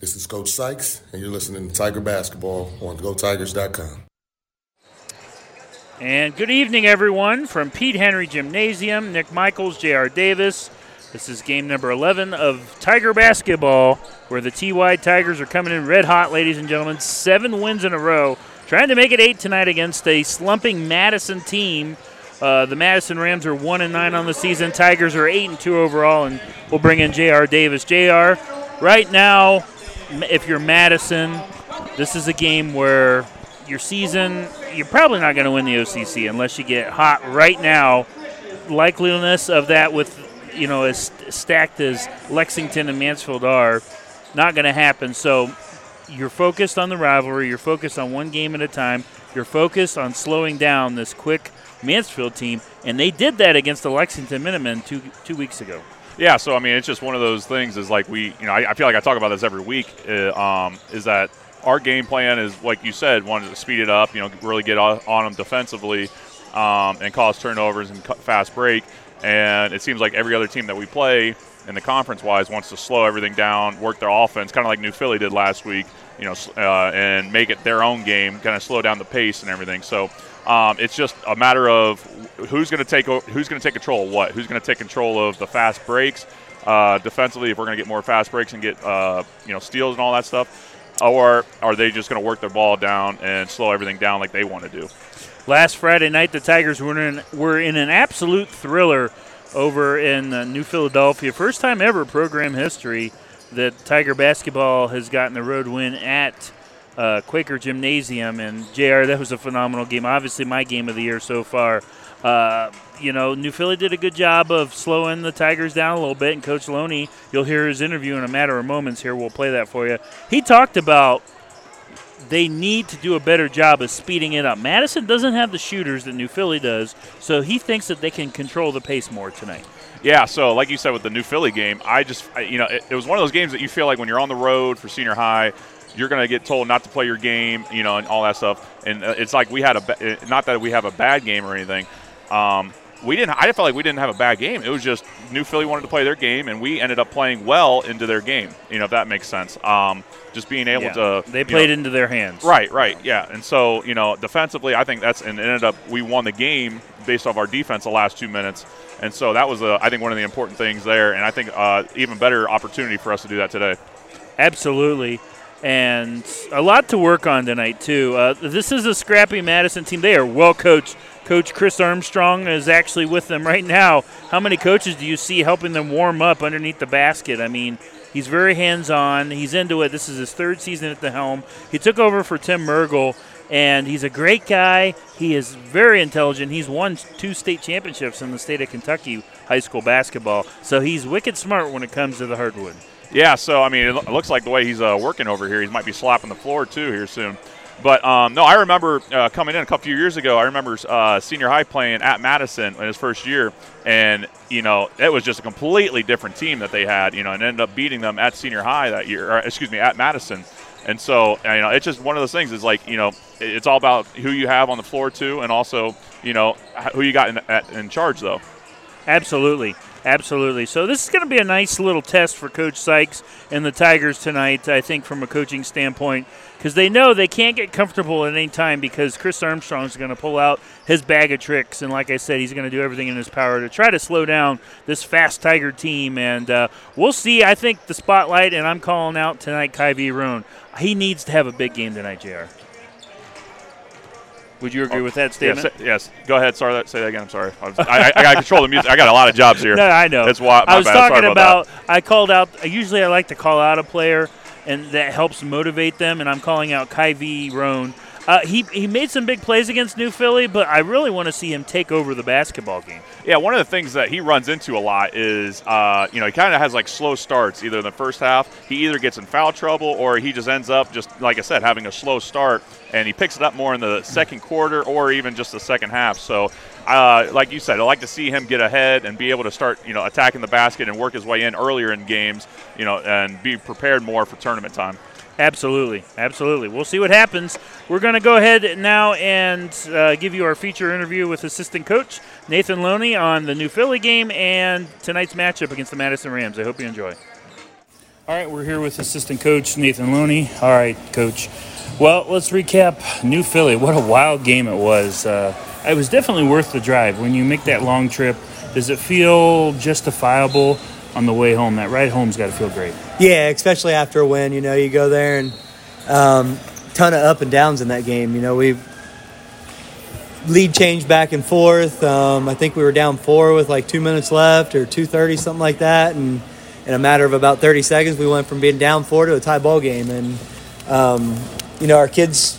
This is Coach Sykes, and you're listening to Tiger Basketball on GoTigers.com. And good evening, everyone, from Pete Henry Gymnasium, Nick Michaels, J.R. Davis. This is game number 11 of Tiger Basketball, where the TY Tigers are coming in red hot, ladies and gentlemen. 7 wins in a row, trying to make it 8 tonight against a slumping Madison team. The Madison Rams are 1-9 on the season. Tigers are 8-2 overall, and we'll bring in J.R. Davis. J.R., right now, if you're Madison, this is a game where your season, you're probably not going to win the OCC unless you get hot right now. Likeliness of that with, you know, as stacked as Lexington and Mansfield are, not going to happen. So you're focused on the rivalry. You're focused on one game at a time. You're focused on slowing down this quick Mansfield team, and they did that against the Lexington Minutemen two weeks ago. Yeah, so, I mean, it's just one of those things is like we, you know, I feel like I talk about this every week, is that our game plan is, like you said, wanted to speed it up, you know, really get on them defensively and cause turnovers and fast break. And it seems like every other team that we play in the conference-wise wants to slow everything down, work their offense, kind of like New Philly did last week, you know, and make it their own game, kind of slow down the pace and everything. So, it's just a matter of who's going to take control of what, who's going to take control of the fast breaks defensively. If we're going to get more fast breaks and get you know, steals and all that stuff, or are they just going to work their ball down and slow everything down like they want to do? Last Friday night, the Tigers were in an absolute thriller over in New Philadelphia. First time ever program history that Tiger basketball has gotten the road win at Quaker Gymnasium. And JR, that was a phenomenal game. Obviously, my game of the year so far. You know, New Philly did a good job of slowing the Tigers down a little bit. And Coach Loney, you'll hear his interview in a matter of moments here. We'll play that for you. He talked about they need to do a better job of speeding it up. Madison doesn't have the shooters that New Philly does, so he thinks that they can control the pace more tonight. Yeah, so like you said with the New Philly game, it was one of those games that you feel like when you're on the road for senior high, you're going to get told not to play your game, you know, and all that stuff. And it's like we had not that we have a bad game or anything. We didn't. I felt like we didn't have a bad game. It was just New Philly wanted to play their game, and we ended up playing well into their game, you know, if that makes sense. Just being able to – they played into their hands. Right, yeah. And so, you know, defensively, I think that's – and it ended up we won the game based off our defense the last 2 minutes. And so that was, I think, one of the important things there, and I think even better opportunity for us to do that today. Absolutely. And a lot to work on tonight, too. This is a scrappy Madison team. They are well coached. Coach Chris Armstrong is actually with them right now. How many coaches do you see helping them warm up underneath the basket? I mean, he's very hands-on. He's into it. This is his third season at the helm. He took over for Tim Mergel, and he's a great guy. He is very intelligent. He's won 2 state championships in the state of Kentucky high school basketball. So he's wicked smart when it comes to the hardwood. Yeah, so, I mean, it looks like the way he's working over here, he might be slapping the floor, too, here soon. But, no, I remember coming in a couple years ago, I remember senior high playing at Madison in his first year, and, you know, it was just a completely different team that they had, you know, and ended up beating them at senior high that year, or excuse me, at Madison. And so, you know, it's just one of those things is like, you know, it's all about who you have on the floor, too, and also, you know, who you got in charge, though. Absolutely. So this is going to be a nice little test for Coach Sykes and the Tigers tonight, I think, from a coaching standpoint, because they know they can't get comfortable at any time because Chris Armstrong is going to pull out his bag of tricks. And like I said, he's going to do everything in his power to try to slow down this fast Tiger team. And we'll see. I think the spotlight, and I'm calling out tonight Kyvie Roan. He needs to have a big game tonight, JR. Would you agree with that statement? Yes. Go ahead. Sorry, say that again. I'm sorry. I got to control the music. I got a lot of jobs here. No, I know. That's why. I was talking about I called out. Usually, I like to call out a player, and that helps motivate them. And I'm calling out Kyvie Roan. He made some big plays against New Philly, but I really want to see him take over the basketball game. Yeah, one of the things that he runs into a lot is, you know, he kind of has, like, slow starts either in the first half. He either gets in foul trouble or he just ends up just, like I said, having a slow start, and he picks it up more in the second quarter or even just the second half. So, like you said, I like to see him get ahead and be able to start, you know, attacking the basket and work his way in earlier in games, you know, and be prepared more for tournament time. Absolutely. We'll see what happens. We're going to go ahead now and give you our feature interview with assistant coach Nathan Loney on the New Philly game and tonight's matchup against the Madison Rams. I hope you enjoy. All right, we're here with assistant coach Nathan Loney. All right, coach. Well, let's recap New Philly. What a wild game it was. It was definitely worth the drive. When you make that long trip, does it feel justifiable on the way home? That ride home's got to feel great. Yeah, especially after a win. You know, you go there and ton of up and downs in that game. You know, we've lead change back and forth. I think we were down 4 with like 2 minutes left or 2:30, something like that, and in a matter of about 30 seconds, we went from being down 4 to a tie ball game. And, you know, our kids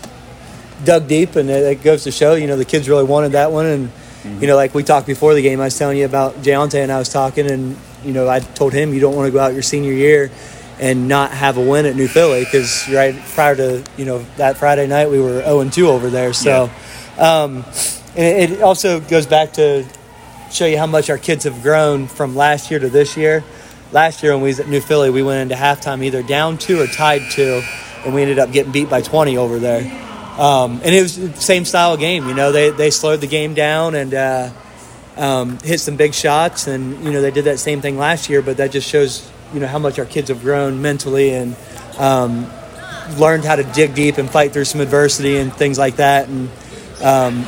dug deep, and it goes to show, you know, the kids really wanted that one. And, you know, like we talked before the game, I was telling you about Jayonte, and I was talking, and, you know, I told him you don't want to go out your senior year and not have a win at New Philly, because right prior to, you know, that Friday night, we were 0-2 over there. So, yeah. And it also goes back to show you how much our kids have grown from last year to this year. Last year when we was at New Philly, we went into halftime either down 2 or tied 2, and we ended up getting beat by 20 over there. And it was the same style of game. You know, they slowed the game down and hit some big shots. And, you know, they did that same thing last year, but that just shows, you know, how much our kids have grown mentally and learned how to dig deep and fight through some adversity and things like that. And,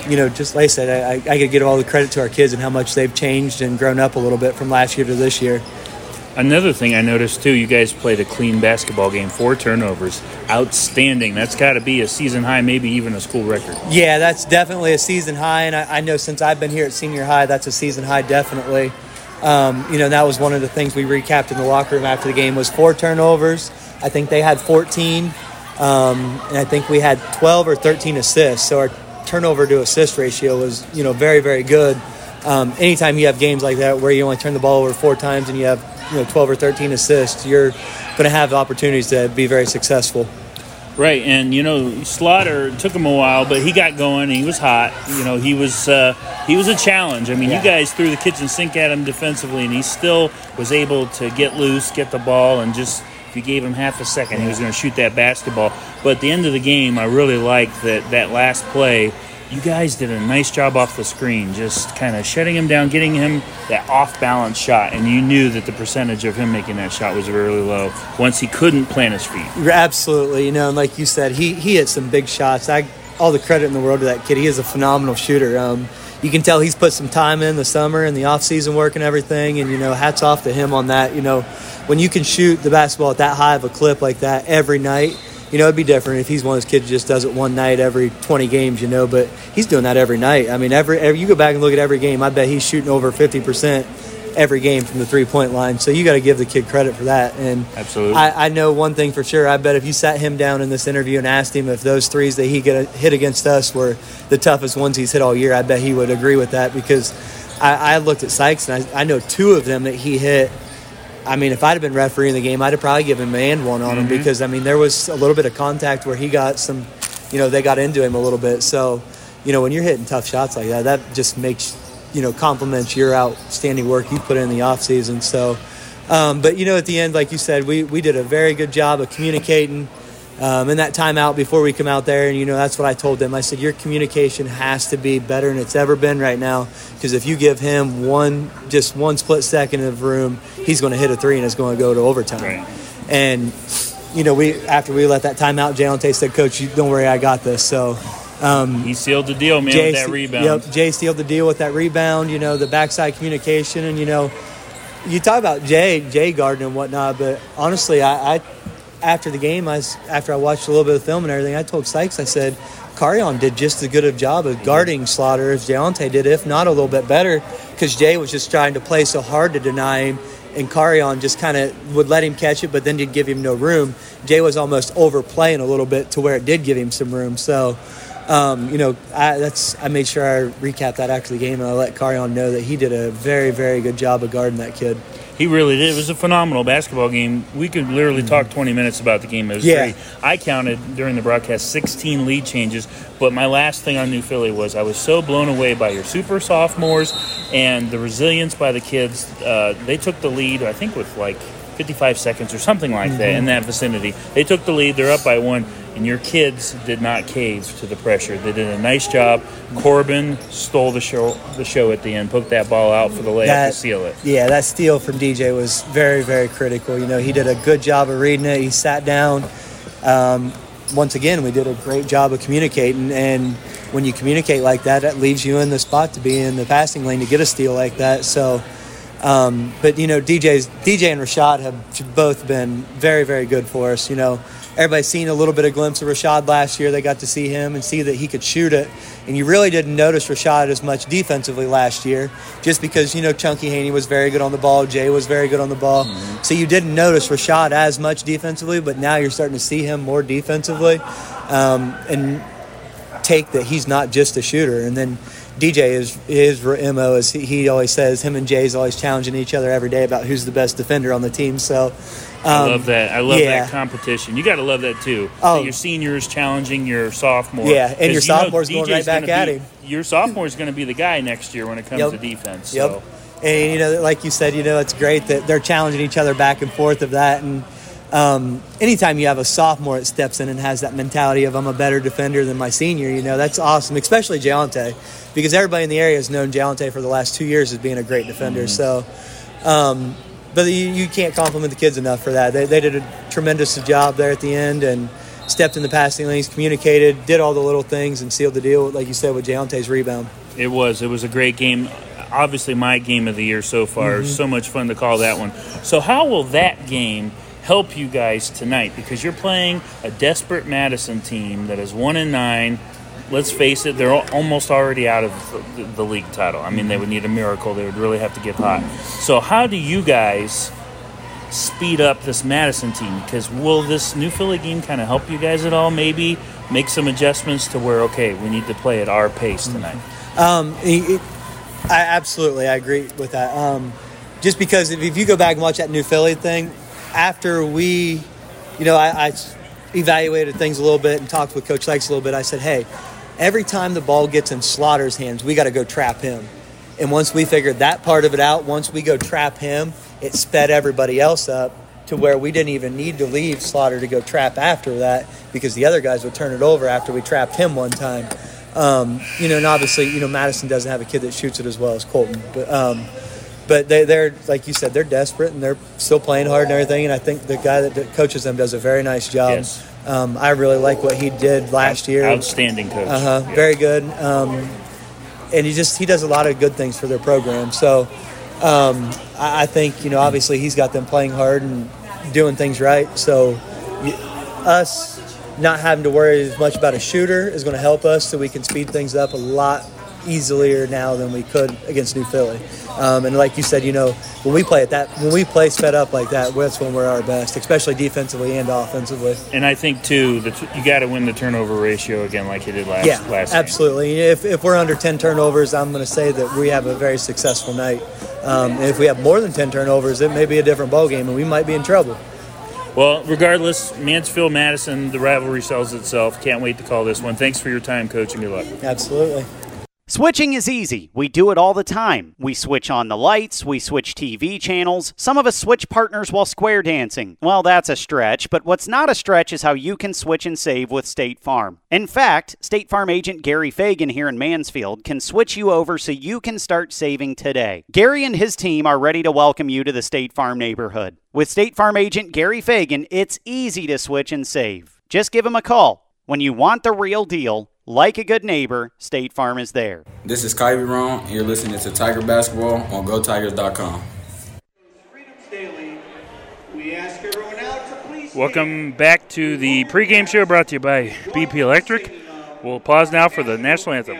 you know, just like I said, I could give all the credit to our kids and how much they've changed and grown up a little bit from last year to this year. Another thing I noticed, too, you guys played a clean basketball game, 4 turnovers. Outstanding. That's got to be a season high, maybe even a school record. Yeah, that's definitely a season high, and I know since I've been here at senior high, that's a season high definitely. You know, that was one of the things we recapped in the locker room after the game was 4 turnovers. I think they had 14, and I think we had 12 or 13 assists. So our turnover-to-assist ratio was, you know, very, very good. Anytime you have games like that where you only turn the ball over 4 times and you have, you know, 12 or 13 assists, you're going to have opportunities to be very successful. Right, and, you know, Slaughter took him a while, but he got going, and he was hot. You know, he was a challenge. I mean, yeah. You guys threw the kitchen sink at him defensively, and he still was able to get loose, get the ball, and just if you gave him half a second, he was going to shoot that basketball. But at the end of the game, I really liked that last play. You guys did a nice job off the screen, just kind of shutting him down, getting him that off-balance shot, and you knew that the percentage of him making that shot was really low once he couldn't plant his feet. Absolutely. You know, and like you said, he hit some big shots. All the credit in the world to that kid. He is a phenomenal shooter. You can tell he's put some time in the summer and the off-season work and everything, and, you know, hats off to him on that. You know, when you can shoot the basketball at that high of a clip like that every night, you know, it'd be different if he's one of those kids who just does it one night every 20 games, you know, but he's doing that every night. I mean, every you go back and look at every game, I bet he's shooting over 50% every game from the three-point line. So you got to give the kid credit for that. And absolutely, I know one thing for sure. I bet if you sat him down in this interview and asked him if those threes that he hit against us were the toughest ones he's hit all year, I bet he would agree with that, because I looked at Sykes and I know 2 of them that he hit. I mean, if I'd have been refereeing the game, I'd have probably given him one on him, because, I mean, there was a little bit of contact where he got some, you know, they got into him a little bit. So, you know, when you're hitting tough shots like that, that just makes, you know, compliments your outstanding work you put in the offseason. So, but, you know, at the end, like you said, we did a very good job of communicating in that timeout before we come out there. And, you know, that's what I told them. I said, your communication has to be better than it's ever been right now, because if you give him one split second of room, he's going to hit a three and it's going to go to overtime. Right. And, you know, after we let that timeout, Jayonte said, Coach, don't worry, I got this. So he sealed the deal, man, with that rebound. Yep, Jay sealed the deal with that rebound, you know, the backside communication. And, you know, you talk about Jay Gardner and whatnot, but honestly, I after the game, after I watched a little bit of film and everything, I told Sykes, I said, Carion did just as good a job of guarding Slaughter as Jayonte did, if not a little bit better, because Jay was just trying to play so hard to deny him, and Carion just kind of would let him catch it, but then did give him no room. Jay was almost overplaying a little bit to where it did give him some room. So, you know, I made sure I recapped that after the game, and I let Carion know that he did a very, very good job of guarding that kid. He really did. It was a phenomenal basketball game. We could literally talk 20 minutes about the game. It was great. I counted during the broadcast 16 lead changes, but my last thing on New Philly was I was so blown away by your super sophomores and the resilience by the kids. They took the lead, I think, with like – 55 seconds or something like that in that vicinity. They took the lead. They're up by one. And your kids did not cave to the pressure. They did a nice job. Corbin stole the show at the end, poked that ball out for the layup to seal it. Yeah, that steal from DJ was very, very critical. You know, he did a good job of reading it. He sat down. Once again, we did a great job of communicating. And when you communicate like that, that leaves you in the spot to be in the passing lane to get a steal like that. So, but, you know, DJ and Rashad have both been very, very good for us, you know. Everybody's seen a little bit of glimpse of Rashad last year. They got to see him and see that he could shoot it. And you really didn't notice Rashad as much defensively last year just because, you know, Chunky Haney was very good on the ball. Jay was very good on the ball. So you didn't notice Rashad as much defensively, but now you're starting to see him more defensively and take that he's not just a shooter. And then DJ is his MO, as he always says, him and Jay's always challenging each other every day about who's the best defender on the team. So I love that. I love that competition. You got to love that too. That your senior is challenging your sophomore. Yeah, and your sophomore is going right back at him. Your sophomore is going to be the guy next year when it comes to defense. So. And you know, like you said, you know, it's great that they're challenging each other back and forth of that. And anytime you have a sophomore that steps in and has that mentality of I'm a better defender than my senior, you know, that's awesome. Especially Jayonte, because everybody in the area has known Jayonte for the last 2 years as being a great defender. So. But you can't compliment the kids enough for that. They did a tremendous job there at the end and stepped in the passing lanes, communicated, did all the little things, and sealed the deal, like you said, with Jayonte's rebound. It was a great game. Obviously my game of the year so far. So much fun to call that one. So how will that game help you guys tonight? Because you're playing a desperate Madison team that is 1-9. Let's face it, they're almost already out of the league title. I mean, they would need a miracle. They would really have to get hot. So how do you guys speed up this Madison team? Because will this New Philly game kind of help you guys at all? Maybe make some adjustments to where, okay, we need to play at our pace tonight. I agree with that. Just because if you go back and watch that New Philly thing, after we, you know, I evaluated things a little bit and talked with Coach Sykes a little bit, I said, hey, every time the ball gets in Slaughter's hands, we got to go trap him. And once we figured that part of it out, once we go trap him, it sped everybody else up to where we didn't even need to leave Slaughter to go trap after that because the other guys would turn it over after we trapped him one time. You know, and obviously, you know, Madison doesn't have a kid that shoots it as well as Colton. But they're, like you said, they're desperate and they're still playing hard and everything. And I think the guy that coaches them does a very nice job. Yes. I really like what he did last year. Outstanding coach. Yeah. Very good. And he does a lot of good things for their program. So I think, you know, obviously he's got them playing hard and doing things right. So us not having to worry as much about a shooter is going to help us so we can speed things up a lot easier now than we could against New Philly. And like you said, you know, when we play sped up like that, that's when we're our best, especially defensively and offensively. And I think, too, that you got to win the turnover ratio again like you did last game. Yeah, absolutely. If we're under 10 turnovers, I'm going to say that we have a very successful night. And if we have more than 10 turnovers, it may be a different ballgame, and we might be in trouble. Well, regardless, Mansfield-Madison, the rivalry sells itself. Can't wait to call this one. Thanks for your time, Coach, and good luck. Absolutely. Switching is easy. We do it all the time. We switch on the lights, we switch TV channels, some of us switch partners while square dancing. Well, that's a stretch, but what's not a stretch is how you can switch and save with State Farm. In fact, State Farm agent Gary Fagan here in Mansfield can switch you over so you can start saving today. Gary and his team are ready to welcome you to the State Farm neighborhood. With State Farm agent Gary Fagan, it's easy to switch and save. Just give him a call. When you want the real deal, like a good neighbor, State Farm is there. This is Kyvie Roan, and you're listening to Tiger Basketball on GoTigers.com. Welcome back to the pregame show brought to you by BP Electric. We'll pause now for the national anthem.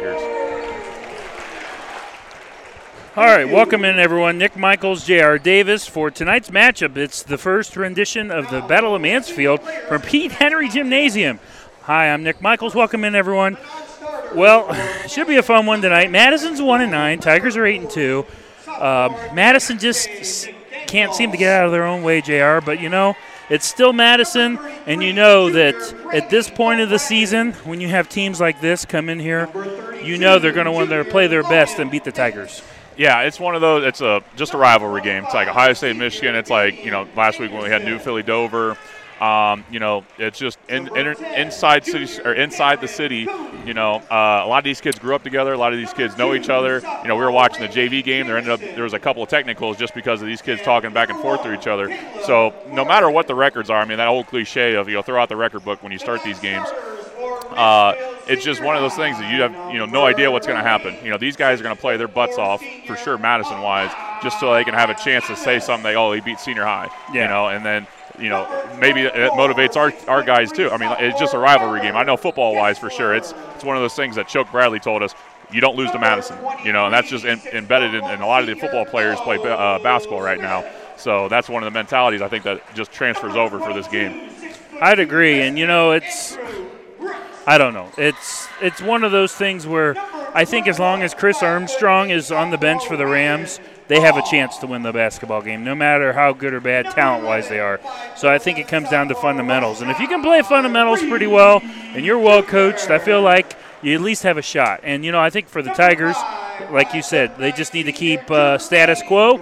Tigers. All right, welcome in, everyone. Nick Michaels, J.R. Davis for tonight's matchup. It's the first rendition of the Battle of Mansfield from Pete Henry Gymnasium. Hi, I'm Nick Michaels. Welcome in, everyone. Well, should be a fun one tonight. Madison's 1-9. Tigers are 8-2. Madison just can't seem to get out of their own way, J.R., but, you know, it's still Madison, and you know that at this point of the season, when you have teams like this come in here, you know they're going to want to play their best and beat the Tigers. Yeah, it's one of those. It's just a rivalry game. It's like Ohio State, Michigan. It's like, you know, last week when we had New Philly, Dover. You know, it's just inside city or inside the city. You know, a lot of these kids grew up together. A lot of these kids know each other. You know, we were watching the JV game. There was a couple of technicals just because of these kids talking back and forth to each other. So no matter what the records are, I mean, that old cliche of, you know, throw out the record book when you start these games. It's just one of those things that you have, you know, no idea what's going to happen. You know, these guys are going to play their butts off for sure, Madison-wise, just so they can have a chance to say something. Like, oh, he beat senior high, yeah. You know, and then, you know, maybe it motivates our guys too. I mean, it's just a rivalry game. I know football-wise for sure, it's one of those things that Chuck Bradley told us. You don't lose to Madison, you know, and that's just embedded in a lot of the football players play basketball right now. So that's one of the mentalities I think that just transfers over for this game. I'd agree, and you know, I don't know. It's one of those things where I think as long as Chris Armstrong is on the bench for the Rams, they have a chance to win the basketball game, no matter how good or bad talent-wise they are. So I think it comes down to fundamentals. And if you can play fundamentals pretty well and you're well coached, I feel like you at least have a shot. And, you know, I think for the Tigers, like you said, they just need to keep status quo,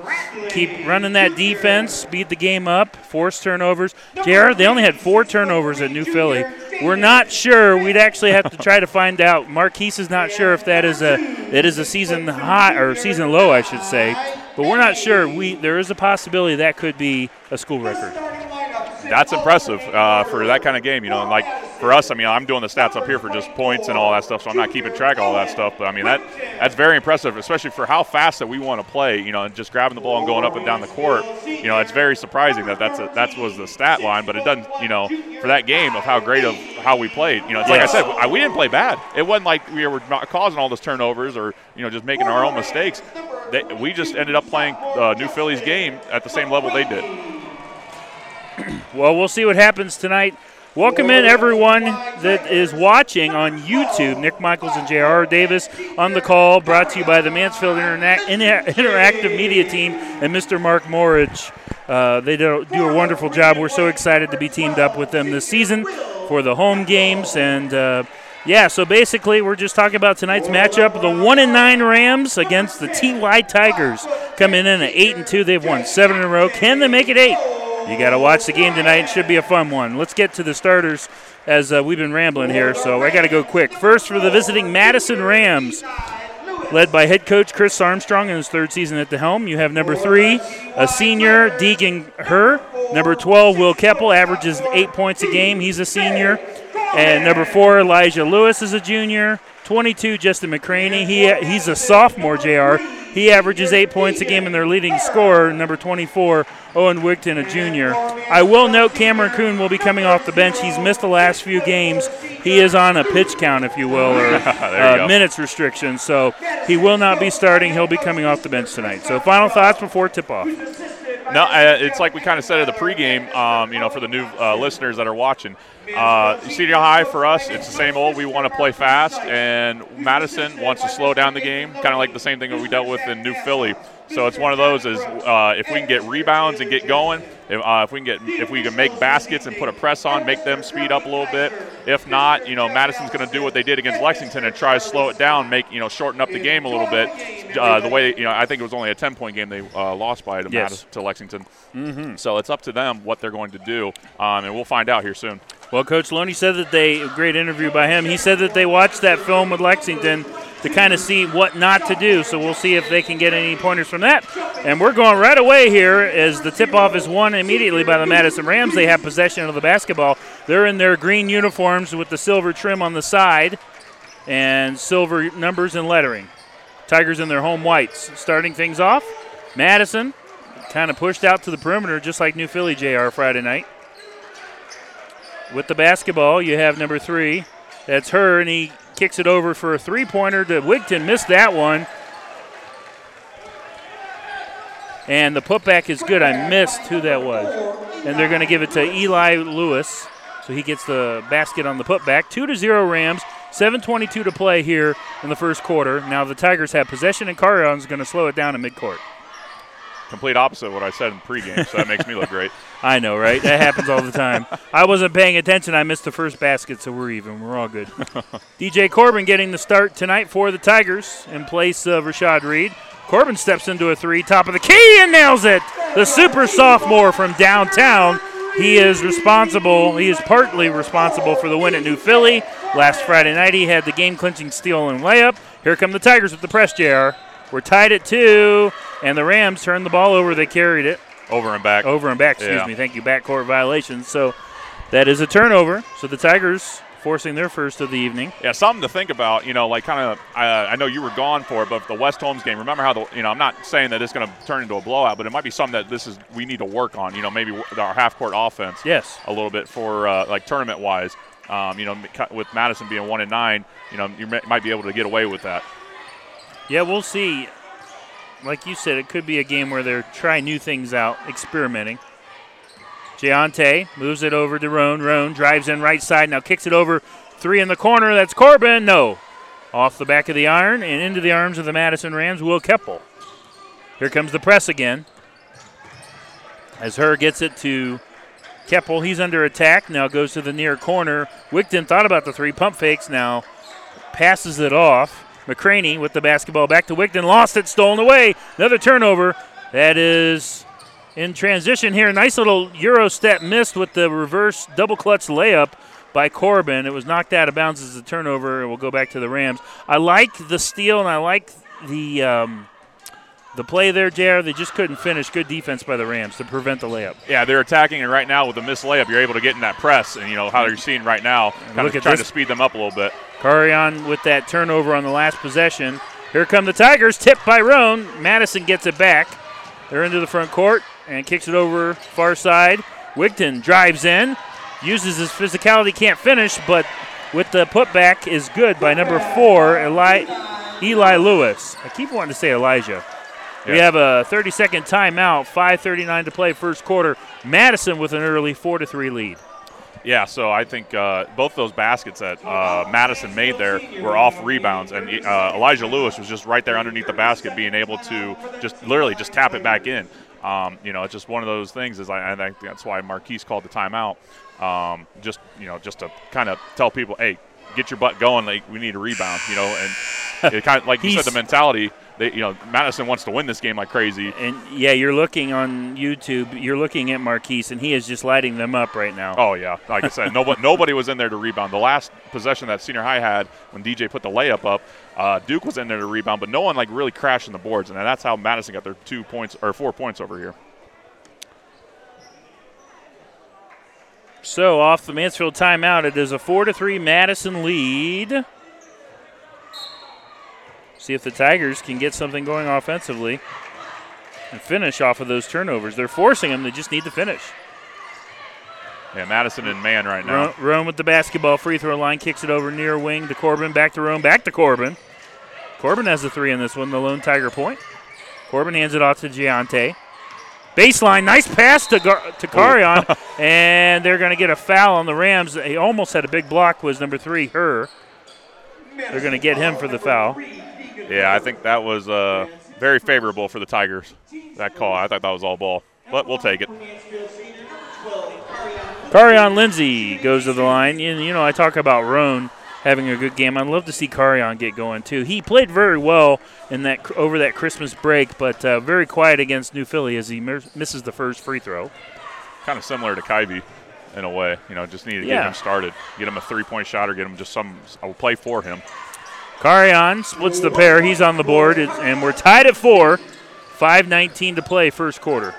keep running that defense, speed the game up, force turnovers. Jared, they only had 4 turnovers at New Philly. We're not sure. We'd actually have to try to find out. Marquise is not sure if that is a season high or season low, I should say. But we're not sure. There is a possibility that could be a school record. That's impressive for that kind of game, you know. And like for us, I mean, I'm doing the stats up here for just points and all that stuff, so I'm not keeping track of all that stuff. But I mean, that's very impressive, especially for how fast that we want to play, you know, and just grabbing the ball and going up and down the court. You know, it's very surprising that was the stat line, but it doesn't, you know, for that game of how great of how we played. You know, it's like I said, we didn't play bad. It wasn't like we were not causing all those turnovers or, you know, just making our own mistakes. We just ended up playing New Philly's game at the same level they did. Well, we'll see what happens tonight. Welcome in everyone that is watching on YouTube. Nick Michaels and J.R. Davis on the call, brought to you by the Mansfield Interactive Media Team and Mr. Mark Morridge. They do a wonderful job. We're so excited to be teamed up with them this season for the home games. And, so basically we're just talking about tonight's matchup. The 1-9 Rams against the TY Tigers coming in at 8-2. They've won 7 in a row. Can they make it 8? You got to watch the game tonight. It should be a fun one. Let's get to the starters as we've been rambling here, so I got to go quick. First, for the visiting Madison Rams, led by head coach Chris Armstrong in his 3rd season at the helm, you have number 3, a senior, Deegan Herr. Number 12, Will Keppel, averages 8 points a game. He's a senior. And number 4, Elijah Lewis is a junior. 22, Justin McCraney. He's a sophomore, JR. He averages 8 points a game, and their leading scorer, number 24, Owen Wigton, a junior. I will note Cameron Kuhn will be coming off the bench. He's missed the last few games. He is on a pitch count, if you will, or minutes restriction. So he will not be starting. He'll be coming off the bench tonight. So final thoughts before tip-off. No, it's like we kind of said in the pregame, you know, for the new listeners that are watching. Senior high for us, it's the same old. We want to play fast, and Madison wants to slow down the game, kind of like the same thing that we dealt with in New Philly. So it's one of those is if we can get rebounds and get going, if we can make baskets and put a press on, make them speed up a little bit. If not, you know, Madison's going to do what they did against Lexington and try to slow it down, shorten up the game a little bit. The way, you know, I think it was only a 10-point game they lost by to Lexington. Mm-hmm. So it's up to them what they're going to do, and we'll find out here soon. Well, Coach Loney said that great interview by him. He said that they watched that film with Lexington to kind of see what not to do. So we'll see if they can get any pointers from that. And we're going right away here as the tip-off is won immediately by the Madison Rams. They have possession of the basketball. They're in their green uniforms with the silver trim on the side and silver numbers and lettering. Tigers in their home whites. Starting things off, Madison kind of pushed out to the perimeter just like New Philly, JR, Friday night. With the basketball, you have number 3. That's her, and he Kicks it over for a three-pointer to Wigton. Missed that one. And the putback is good. I missed who that was. And they're going to give it to Eli Lewis. So he gets the basket on the putback. 2-0 Rams. 7:22 to play here in the first quarter. Now the Tigers have possession, and Carrion's going to slow it down in midcourt. Complete opposite of what I said in pregame, so that makes me look great. I know, right? That happens all the time. I wasn't paying attention. I missed the first basket, so we're even. We're all good. DJ Corbin getting the start tonight for the Tigers in place of Rashad Reed. Corbin steps into a three, top of the key, and nails it. The super sophomore from downtown. He is responsible. He is partly responsible for the win at New Philly. Last Friday night, he had the game-clinching steal and layup. Here come the Tigers with the press, JR. We're tied at 2, and the Rams turned the ball over. They carried it. Over and back. Over and back, excuse me. Thank you, backcourt violations. So that is a turnover. So the Tigers forcing their first of the evening. Yeah, something to think about. You know, like kind of I know you were gone for it, but the West Holmes game, remember how the – you know, I'm not saying that it's going to turn into a blowout, but it might be something that this is we need to work on, you know, maybe our half-court offense a little bit for, like, tournament-wise. You know, with Madison being 1-9, you know, you might be able to get away with that. Yeah, we'll see. Like you said, it could be a game where they're trying new things out, experimenting. Jayonte moves it over to Roan. Roan drives in right side, now kicks it over. Three in the corner. That's Corbin. No. Off the back of the iron and into the arms of the Madison Rams, Will Keppel. Here comes the press again. As Herr gets it to Keppel, he's under attack. Now goes to the near corner. Wigton thought about the three. Pump fakes now. Passes it off. McCraney with the basketball back to Wigton. Lost it, stolen away. Another turnover. That is in transition here. Nice little Euro step missed with the reverse double clutch layup by Corbin. It was knocked out of bounds as a turnover. It will go back to the Rams. I like the steal, and I like the play there, JR. They just couldn't finish. Good defense by the Rams to prevent the layup. Yeah, they're attacking, and right now with a missed layup, you're able to get in that press, and you know how you're seeing right now, kind of trying to speed them up a little bit. Carion with that turnover on the last possession. Here come the Tigers, tipped by Roan. Madison gets it back. They're into the front court and kicks it over far side. Wigton drives in, uses his physicality, can't finish, but with the putback is good by number 4, Eli Lewis. I keep wanting to say Elijah. We have a 30-second timeout, 5:39 to play first quarter. Madison with an early 4-3 lead. Yeah, so I think both those baskets that Madison made there were off rebounds, and Elijah Lewis was just right there underneath the basket being able to just literally just tap it back in. You know, it's just one of those things. I think that's why Marquise called the timeout, just to kind of tell people, hey, get your butt going. Like, we need a rebound, you know. And it kind of, like you said, the mentality – you know, Madison wants to win this game like crazy. And, yeah, you're looking on YouTube. You're looking at Marquise, and he is just lighting them up right now. Oh, yeah. Like I said, nobody was in there to rebound. The last possession that Senior High had when DJ put the layup up, Duke was in there to rebound, but no one, like, really crashed in the boards. And that's how Madison got their 2 points or 4 points over here. So off the Mansfield timeout, it is a 4-3 Madison lead. See if the Tigers can get something going offensively and finish off of those turnovers. They're forcing them. They just need to finish. Yeah, Madison in man right now. Roan with the basketball. Free throw line. Kicks it over near wing to Corbin. Back to Roan. Back to Corbin. Corbin has the three in this one. The lone Tiger point. Corbin hands it off to Giante. Baseline. Nice pass to Carion. And they're going to get a foul on the Rams. He almost had a big block. Was number 3, Herr. They're going to get him for the foul. Yeah, I think that was very favorable for the Tigers, that call. I thought that was all ball, but we'll take it. Carion Lindsey goes to the line. You know, I talk about Roan having a good game. I'd love to see Carion get going, too. He played very well in that over that Christmas break, but very quiet against New Philly as he misses the first free throw. Kind of similar to Kyvie in a way. You know, just need to get him started, get him a three-point shot or get him just a play for him. Carion splits the pair. He's on the board, and we're tied at 4. 5:19 to play first quarter.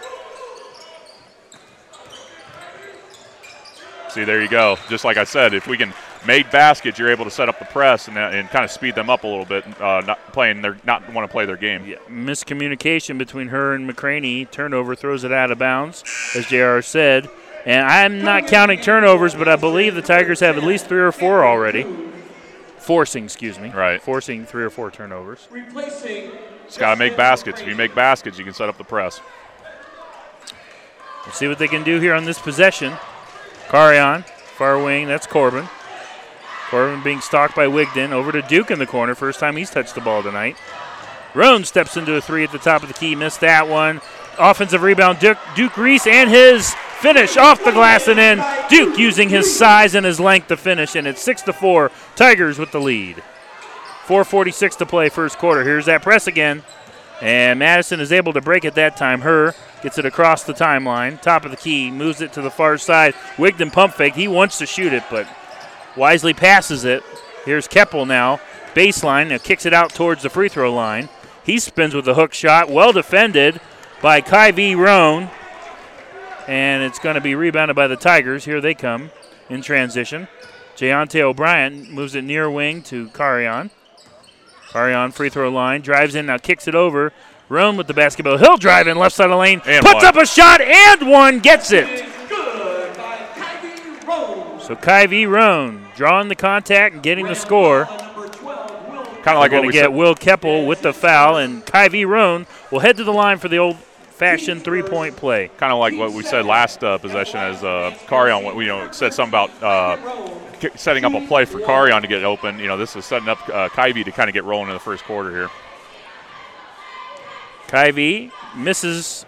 See, there you go. Just like I said, if we can make baskets, you're able to set up the press and kind of speed them up a little bit, not want to play their game. Yeah. Miscommunication between Herr and McCraney. Turnover throws it out of bounds, as JR said. And I'm not counting turnovers, but I believe the Tigers have at least 3 or 4 already. Forcing 3 or 4 turnovers. Just got to make baskets. If you make baskets, you can set up the press. We'll see what they can do here on this possession. Carion, far wing, that's Corbin. Corbin being stalked by Wigton. Over to Duke in the corner. First time he's touched the ball tonight. Roan steps into a 3 at the top of the key. Missed that one. Offensive rebound, Duke Reese, and his finish off the glass and in. Duke using his size and his length to finish, and it's 6-4. Tigers with the lead. 4:46 to play first quarter. Here's that press again, and Madison is able to break it that time. Herr gets it across the timeline, top of the key, moves it to the far side. Wigton pump fake. He wants to shoot it, but wisely passes it. Here's Keppel now. Baseline, now kicks it out towards the free throw line. He spins with a hook shot. Well defended by Kyvie Roan. And it's going to be rebounded by the Tigers. Here they come in transition. Jayonte O'Brien moves it near wing to Carion. Carion free throw line, drives in, now kicks it over. Roan with the basketball. He'll drive in left side of lane. And puts up a shot and one, gets it. Good by Kyvie Roan. So Kyvie Roan drawing the contact and getting the score. Kind of like what we get. Will Keppel with the foul, and Kyvie Roan will head to the line for the old-fashioned three-point play. Kind of like what we said last possession, as Carion, said something about setting up a play for Carion to get open. This is setting up Kyvie to kind of get rolling in the first quarter here. Kyvie misses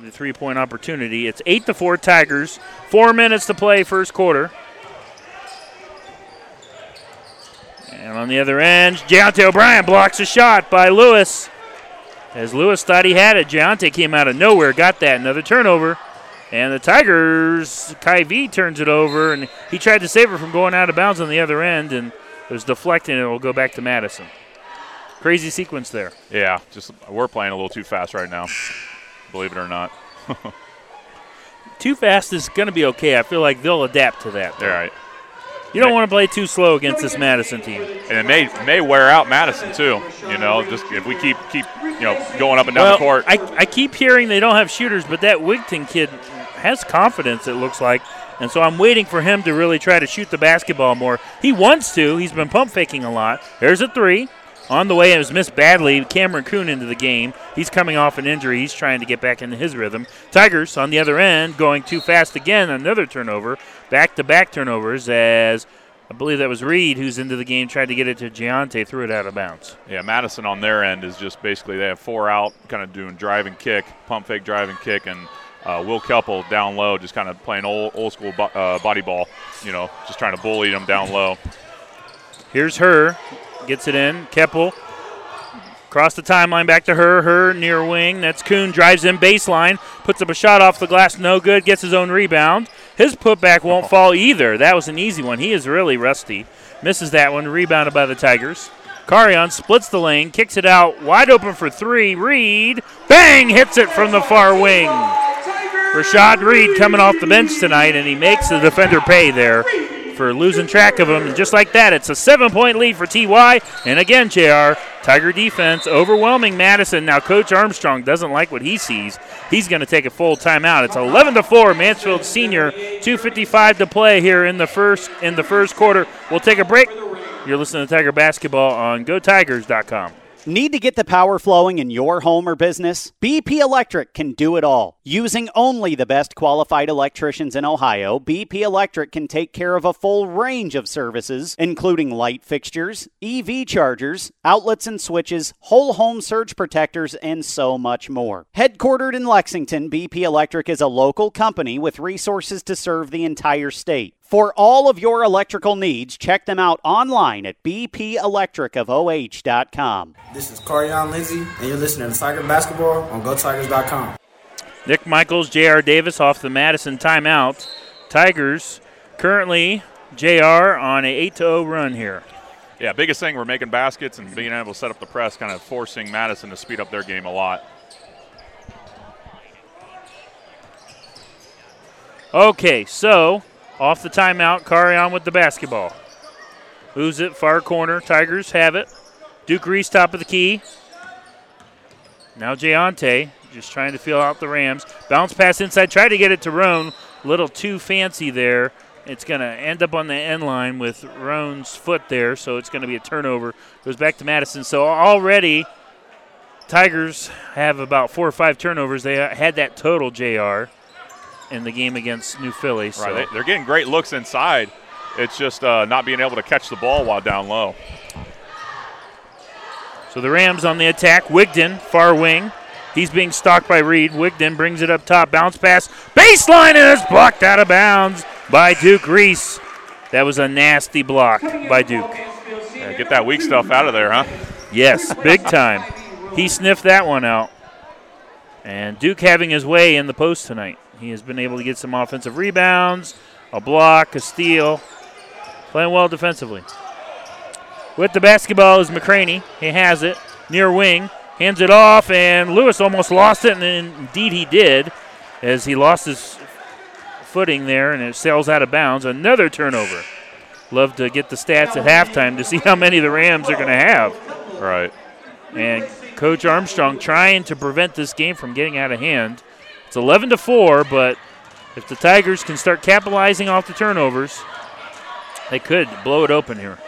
the three-point opportunity. It's 8-4 Tigers. 4 minutes to play first quarter. And on the other end, Jayonte O'Brien blocks a shot by Lewis. As Lewis thought he had it, Jayonte came out of nowhere, got that, another turnover. And the Tigers, Kyvie turns it over, and he tried to save her from going out of bounds on the other end, and it was deflected, and it will go back to Madison. Crazy sequence there. Yeah, we're playing a little too fast right now, believe it or not. Too fast is going to be okay. I feel like they'll adapt to that. All right. You don't want to play too slow against this Madison team. And it may wear out Madison, too. Just if we keep going up and down the court. I keep hearing they don't have shooters, but that Wigton kid has confidence, it looks like. And so I'm waiting for him to really try to shoot the basketball more. He wants to. He's been pump faking a lot. There's a 3. On the way, it was missed badly. Cameron Kuhn into the game. He's coming off an injury. He's trying to get back into his rhythm. Tigers on the other end going too fast again. Another turnover. Back-to-back turnovers as I believe that was Reed who's into the game, tried to get it to Giante, threw it out of bounds. Yeah, Madison on their end is just basically they have 4 out, kind of doing drive and kick, pump fake drive and kick, and Will Keppel down low just kind of playing old school body ball, just trying to bully them down low. Here's Herr. Gets it in. Keppel across the timeline back to Herr. Herr near wing. That's Kuhn. Drives in baseline. Puts up a shot off the glass. No good. Gets his own rebound. His putback won't fall either. That was an easy one. He is really rusty. Misses that one. Rebounded by the Tigers. Carion splits the lane. Kicks it out. Wide open for 3. Reed. Bang! Hits it from the far wing. Rashad Reed coming off the bench tonight, and he makes the defender pay there for losing track of him. And just like that, it's a 7-point lead for TY. And again, JR, Tiger defense overwhelming Madison. Now Coach Armstrong doesn't like what he sees. He's going to take a full timeout. It's 11-4, Mansfield Senior, 2:55 to play here in the first quarter. We'll take a break. You're listening to Tiger Basketball on GoTigers.com. Need to get the power flowing in your home or business? BP Electric can do it all. Using only the best qualified electricians in Ohio, BP Electric can take care of a full range of services, including light fixtures, EV chargers, outlets and switches, whole home surge protectors, and so much more. Headquartered in Lexington, BP Electric is a local company with resources to serve the entire state. For all of your electrical needs, check them out online at bpelectricofoh.com. This is Carion Lindsey, and you're listening to Tiger Basketball on GoTigers.com. Nick Michaels, J.R. Davis off the Madison timeout. Tigers currently, J.R., on an 8-0 run here. Yeah, biggest thing, we're making baskets and being able to set up the press, kind of forcing Madison to speed up their game a lot. Okay, so off the timeout, Carion with the basketball. Moves it, far corner. Tigers have it. Duke Reese, top of the key. Now Jayonte just trying to feel out the Rams. Bounce pass inside, tried to get it to Roan. Little too fancy there, It's going to end up on the end line with Roan's foot there, so it's going to be a turnover. Goes back to Madison. So already Tigers have about 4 or 5 turnovers. They had that total, JR, in the game against New Philly. So. Right, they're getting great looks inside. It's just not being able to catch the ball while down low. So the Rams on the attack. Wigton, far wing. He's being stalked by Reed. Wigton brings it up top. Bounce pass. Baseline, and it's blocked out of bounds by Duke Reese. That was a nasty block by Duke. Yeah, get that weak stuff out of there, huh? Yes, big time. He sniffed that one out. And Duke having his way in the post tonight. He has been able to get some offensive rebounds, a block, a steal. Playing well defensively. With the basketball is McCraney. He has it. Near wing. Hands it off, and Lewis almost lost it, and indeed he did as he lost his footing there, and it sails out of bounds. Another turnover. Love to get the stats at halftime to see how many the Rams are going to have. Right. And Coach Armstrong trying to prevent this game from getting out of hand. It's 11-4, but if the Tigers can start capitalizing off the turnovers, they could blow it open here.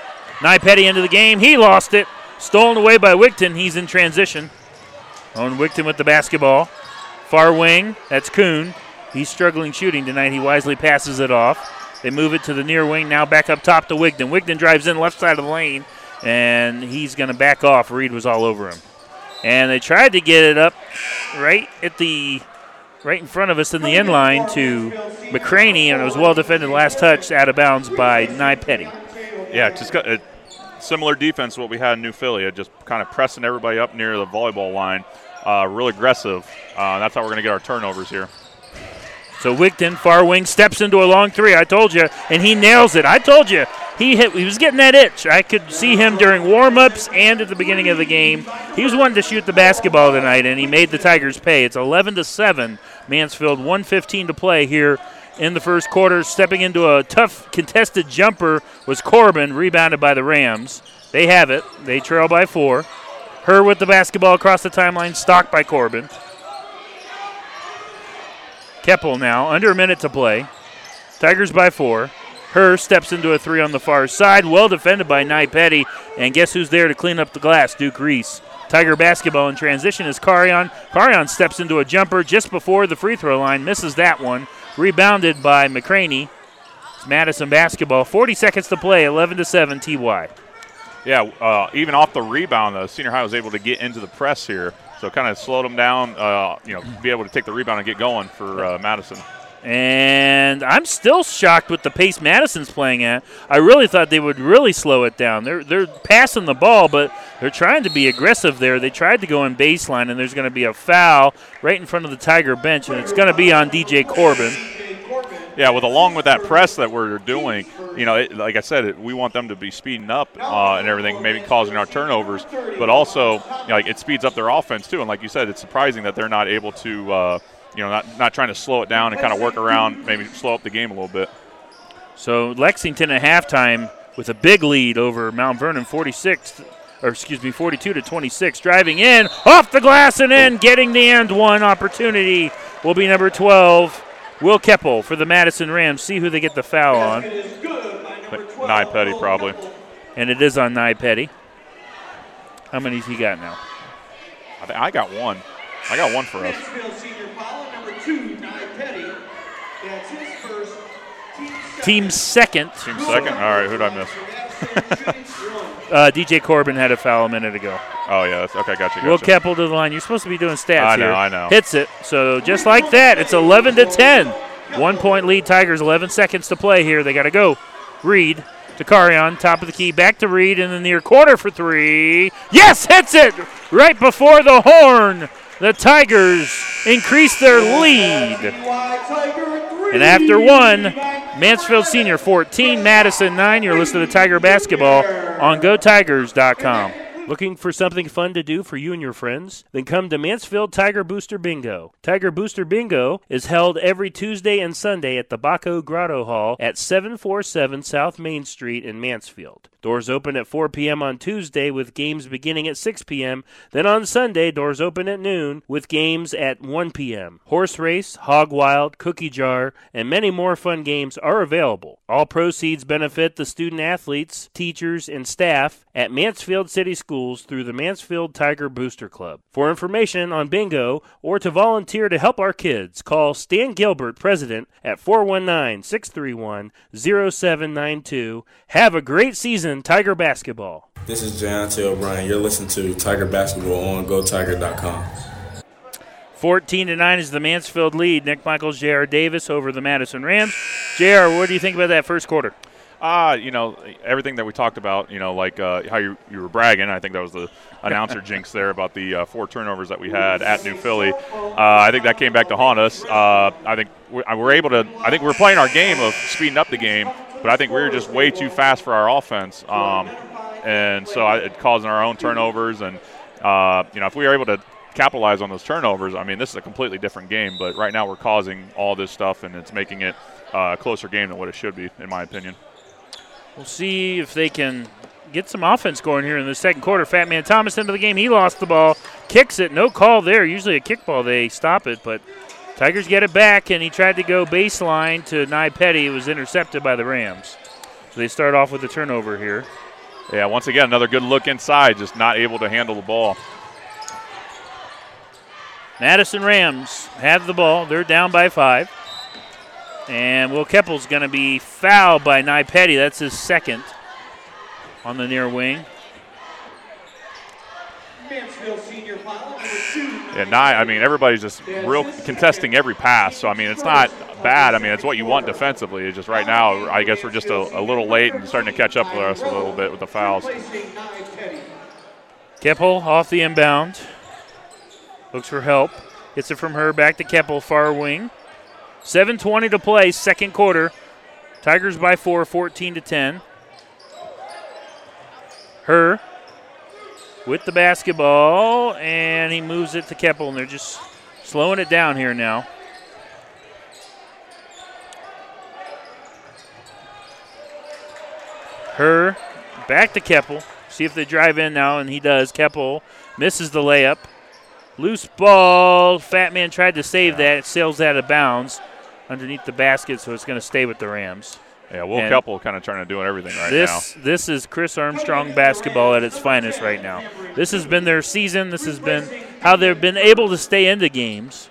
Nye Petty into the game. He lost it. Stolen away by Wigton. He's in transition. Owen Wigton with the basketball. Far wing. That's Kuhn. He's struggling shooting tonight. He wisely passes it off. They move it to the near wing. Now back up top to Wigton. Wigton drives in left side of the lane, and he's going to back off. Reed was all over him. And they tried to get it up right in front of us in the end line to McCraney, and it was well defended. Last touch out of bounds by Nye Petty. Yeah, just got it. Similar defense to what we had in New Philly, just kind of pressing everybody up near the volleyball line. Real aggressive. That's how we're going to get our turnovers here. So Wigton, far wing, steps into a long three. I told you, and he nails it. I told you. He was getting that itch. I could see him during warm-ups and at the beginning of the game. He was wanting to shoot the basketball tonight, and he made the Tigers pay. It's 11-7. Mansfield, 1:15 to play here in the first quarter. Stepping into a tough contested jumper was Corbin, rebounded by the Rams. They have it. They trail by 4. Herr with the basketball across the timeline, stalked by Corbin. Keppel now, under a minute to play. Tigers by 4. Herr steps into a 3 on the far side, well defended by Nye Petty. And guess who's there to clean up the glass? Duke Reese. Tiger basketball in transition is Carion. Carion steps into a jumper just before the free throw line, misses that one. Rebounded by McCraney. It's Madison basketball. 40 seconds to play, 11-7, TY. Yeah, even off the rebound, though, Senior High was able to get into the press here. So kind of slowed them down, be able to take the rebound and get going for Madison. And I'm still shocked with the pace Madison's playing at. I really thought they would really slow it down. They're passing the ball, but they're trying to be aggressive there. They tried to go in baseline, and there's going to be a foul right in front of the Tiger bench, and it's going to be on DJ Corbin. Yeah, along with that press that we're doing, like I said, we want them to be speeding up and everything, maybe causing our turnovers, but also it speeds up their offense too. And like you said, it's surprising that they're not able to not trying to slow it down and kind of work around, maybe slow up the game a little bit. So Lexington at halftime with a big lead over Mount Vernon, 42-26. Driving in, off the glass and in, getting the end one opportunity will be number 12, Will Keppel for the Madison Rams. See who they get the foul on. Nye Petty probably. And it is on Nye Petty. How many has he got now? I got one. I got one for us. Team second. Team second? All right, who did I miss? DJ Corbin had a foul a minute ago. Oh, yeah. Okay, gotcha. Will Keppel to the line. You're supposed to be doing stats here. I know. Hits it. So just like that, it's 11-10. 1-point lead, Tigers. 11 seconds to play here. They got to go. Reed to Carion, top of the key, back to Reed in the near quarter for 3. Yes, hits it right before the horn. The Tigers increase their lead. And after one, Mansfield Senior 14, Madison 9. You're listening to Tiger Basketball on GoTigers.com. Looking for something fun to do for you and your friends? Then come to Mansfield Tiger Booster Bingo. Tiger Booster Bingo is held every Tuesday and Sunday at the Baco Grotto Hall at 747 South Main Street in Mansfield. Doors open at 4 p.m. on Tuesday with games beginning at 6 p.m. Then on Sunday, doors open at noon with games at 1 p.m. Horse race, hog wild, cookie jar, and many more fun games are available. All proceeds benefit the student athletes, teachers, and staff at Mansfield City Schools through the Mansfield Tiger Booster Club. For information on bingo or to volunteer to help our kids, call Stan Gilbert, President, at 419-631-0792. Have a great season, Tiger Basketball. This is Jayonte O'Brien. You're listening to Tiger Basketball on GoTigers.com. 14-9 is the Mansfield lead. Nick Michaels, J.R. Davis over the Madison Rams. J.R., what do you think about that first quarter? Everything that we talked about, how you were bragging. I think that was the announcer jinx there about the four turnovers that we had at New Philly. I think that came back to haunt us. I think we were playing our game of speeding up the game, but I think we were just way too fast for our offense. And so it causing our own turnovers. And, if we were able to capitalize on those turnovers, I mean, this is a completely different game. But right now we're causing all this stuff, and it's making it a closer game than what it should be, in my opinion. We'll see if they can get some offense going here in the second quarter. Fat Man Thomas into the game. He lost the ball. Kicks it. No call there. Usually a kickball, they stop it. But Tigers get it back, and he tried to go baseline to Nye Petty. It was intercepted by the Rams. So they start off with a turnover here. Yeah, once again, another good look inside, just not able to handle the ball. Madison Rams have the ball. They're down by 5. And Will Keppel's going to be fouled by Nye Petty. That's his second on the near wing. Yeah, Nye, everybody's just real contesting every pass. So, it's not bad. It's what you want defensively. It's just right now, I guess we're just a little late and starting to catch up with us a little bit with the fouls. Keppel off the inbound. Looks for help. Gets it from her back to Keppel, far wing. 7:20 to play, second quarter. Tigers by 4, 14-10. Herr with the basketball, and he moves it to Keppel, and they're just slowing it down here now. Herr back to Keppel. See if they drive in now, and he does. Keppel misses the layup. Loose ball. Fat Man tried to save that. It sails out of bounds underneath the basket, so it's going to stay with the Rams. Yeah, Will Keppel kind of trying to do everything right now. This is Chris Armstrong basketball at its finest right now. This has been their season. This has been how they've been able to stay into games.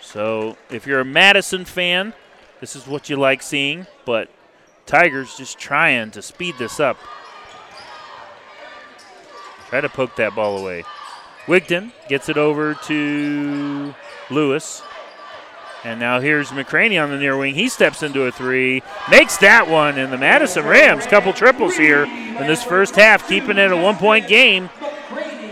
So if you're a Madison fan, this is what you like seeing, but Tigers just trying to speed this up. Try to poke that ball away. Wigton gets it over to Lewis. And now here's McCraney on the near wing. He steps into a three, makes that one, and the Madison Rams, couple triples here in this first half, keeping it a one-point game.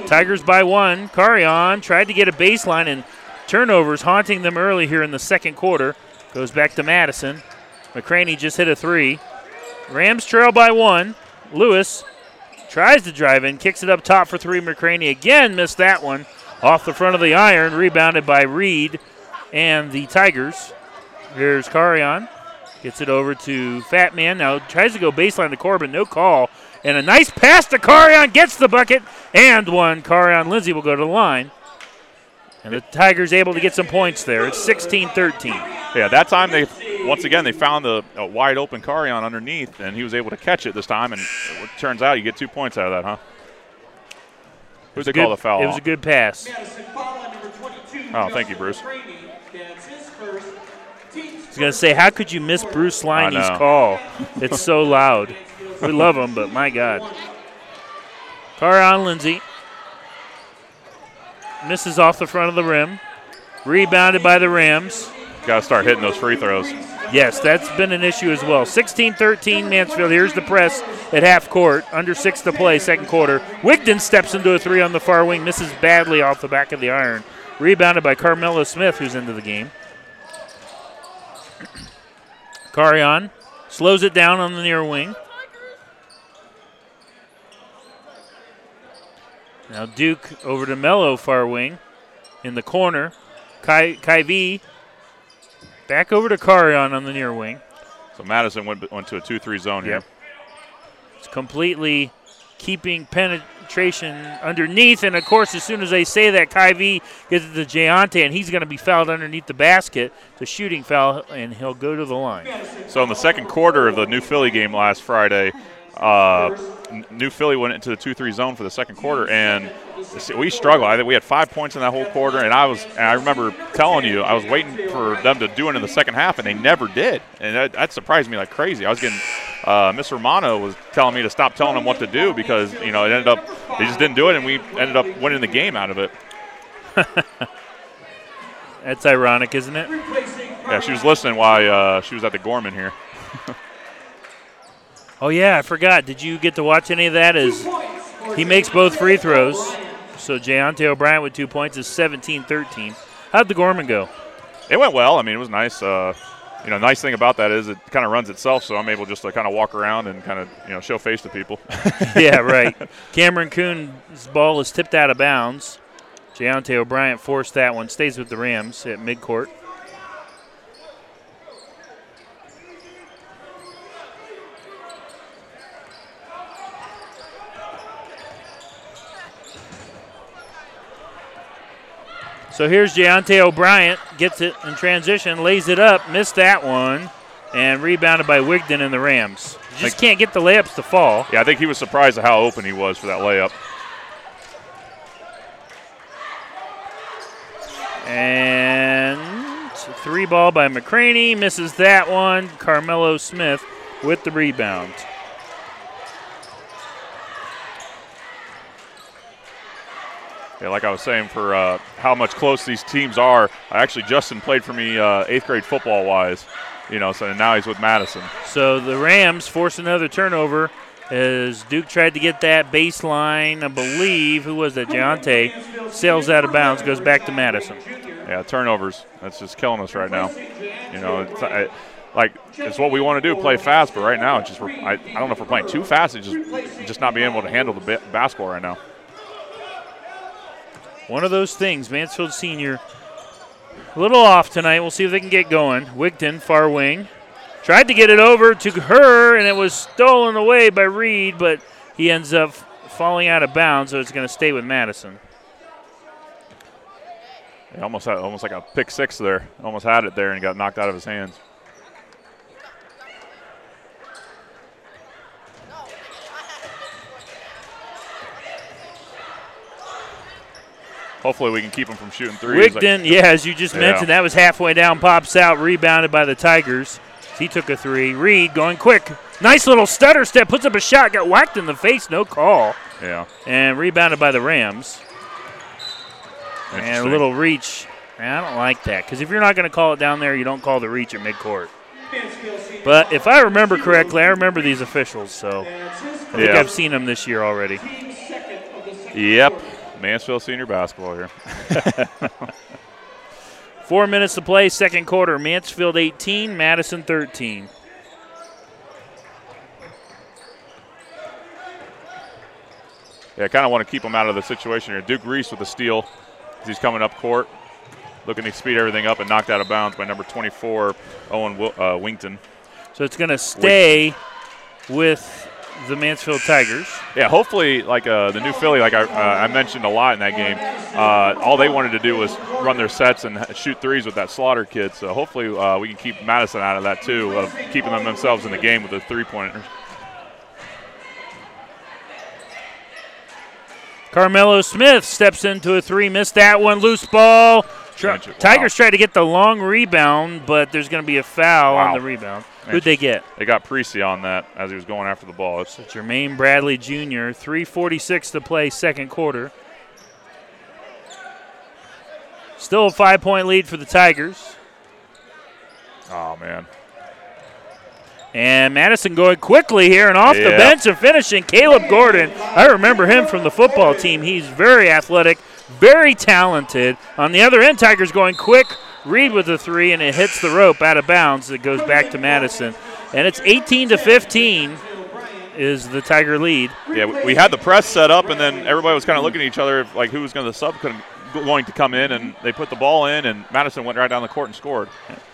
Tigers by 1. Carion tried to get a baseline, and turnovers haunting them early here in the second quarter. Goes back to Madison. McCraney just hit a three. Rams trail by 1. Lewis tries to drive in, kicks it up top for 3. McCraney again missed that one. Off the front of the iron, rebounded by Reed and the Tigers. Here's Carion. Gets it over to Fat Man. Now tries to go baseline to Corbin. No call. And a nice pass to Carion. Gets the bucket and one. Carion Lindsey will go to the line. And the Tigers able to get some points there. It's 16-13. Yeah, that time they found a wide-open Carion underneath, and he was able to catch it this time, and it turns out you get 2 points out of that, huh? Who'd they call the foul? It was a good pass. Oh, thank you, Bruce. I was going to say, how could you miss Bruce Liney's call? It's so loud. We love him, but my God. Carion Lindsey misses off the front of the rim. Rebounded by the Rams. Got to start hitting those free throws. Yes, that's been an issue as well. 16-13 Mansfield. Here's the press at half court. Under 6 to play, second quarter. Wigton steps into a three on the far wing. Misses badly off the back of the iron. Rebounded by Carmelo Smith, who's into the game. Carion slows it down on the near wing. Now Duke over to Mello, far wing. In the corner, Kyvie back over to Carion on the near wing. So Madison went to a 2-3 zone here. It's completely keeping penetration underneath. And, of course, as soon as they say that, Kyvie gets it to Jayonte, and he's going to be fouled underneath the basket. It's a shooting foul, and he'll go to the line. So in the second quarter of the New Philly game last Friday, New Philly went into the 2-3 zone for the second quarter, and we struggled. I think we had 5 points in that whole quarter, and I remember telling you I was waiting for them to do it in the second half, and they never did. And that surprised me like crazy. I was getting Miss Romano was telling me to stop telling them what to do because, you know, it ended up they just didn't do it, and we ended up winning the game out of it. That's ironic, isn't it? Yeah, she was listening while she was at the Gorman here. Oh, yeah, I forgot. Did you get to watch any of that? As he makes both free throws. So Jayonte O'Brien with 2 points is 17-13. How'd the Gorman go? It went well. I mean, it was nice. You know, nice thing about that is it kind of runs itself, so I'm able just to kind of walk around and kind of, you know, show face to people. Yeah, right. Cameron Kuhn's ball is tipped out of bounds. Jayonte O'Brien forced that one. Stays with the Rams at midcourt. So here's Jayonte O'Brien, gets it in transition, lays it up, missed that one, and rebounded by Wigton and the Rams. Just can't get the layups to fall. Yeah, I think he was surprised at how open he was for that layup. And three ball by McCraney, misses that one. Carmelo Smith with the rebound. Yeah, like I was saying, for how much close these teams are, actually Justin played for me 8th grade football-wise, you know, so now he's with Madison. So the Rams force another turnover as Duke tried to get that baseline, I believe. Who was that? Jayonte sails out of bounds, goes back to Madison. Yeah, turnovers. That's just killing us right now. You know, it's what we want to do, play fast, but right now it's just I don't know if we're playing too fast. It's just not being able to handle the basketball right now. One of those things. Mansfield Senior a little off tonight. We'll see if they can get going. Wigton, far wing. Tried to get it over to her, and it was stolen away by Reed, but he ends up falling out of bounds, so it's going to stay with Madison. He almost like a pick six there. Almost had it there and got knocked out of his hands. Hopefully we can keep him from shooting threes. Wigton, as you just mentioned, that was halfway down, pops out, rebounded by the Tigers. He took a three. Reed going quick. Nice little stutter step, puts up a shot, got whacked in the face, no call. Yeah. And rebounded by the Rams. And a little reach. I don't like that, because if you're not going to call it down there, you don't call the reach at midcourt. But if I remember correctly, I remember these officials, so I think I've seen them this year already. Yep. Mansfield Senior basketball here. 4 minutes to play, second quarter. Mansfield 18, Madison 13. Yeah, I kind of want to keep them out of the situation here. Duke Reese with the steal. He's coming up court, looking to speed everything up and knocked out of bounds by number 24, Owen Wigton. So it's going to stay with the Mansfield Tigers. Yeah, hopefully, the New Philly, I mentioned a lot in that game, all they wanted to do was run their sets and shoot threes with that Slaughter kid. So hopefully we can keep Madison out of that too, of keeping themselves in the game with the three-pointers. Carmelo Smith steps into a three, missed that one, loose ball. Tigers tried to get the long rebound, but there's going to be a foul on the rebound. Who'd they get? They got Precy on that as he was going after the ball. It's Jermaine Bradley Jr., 3:46 to play, second quarter. Still a 5-point lead for the Tigers. Oh, man. And Madison going quickly here and off the bench and finishing. Caleb Gordon, I remember him from the football team. He's very athletic, very talented. On the other end, Tigers going quick. Reed with a three, and it hits the rope out of bounds. It goes back to Madison. And it's 18-15 is the Tiger lead. Yeah, we had the press set up, and then everybody was kind of looking at each other, like who was going to come in, and they put the ball in, and Madison went right down the court and scored.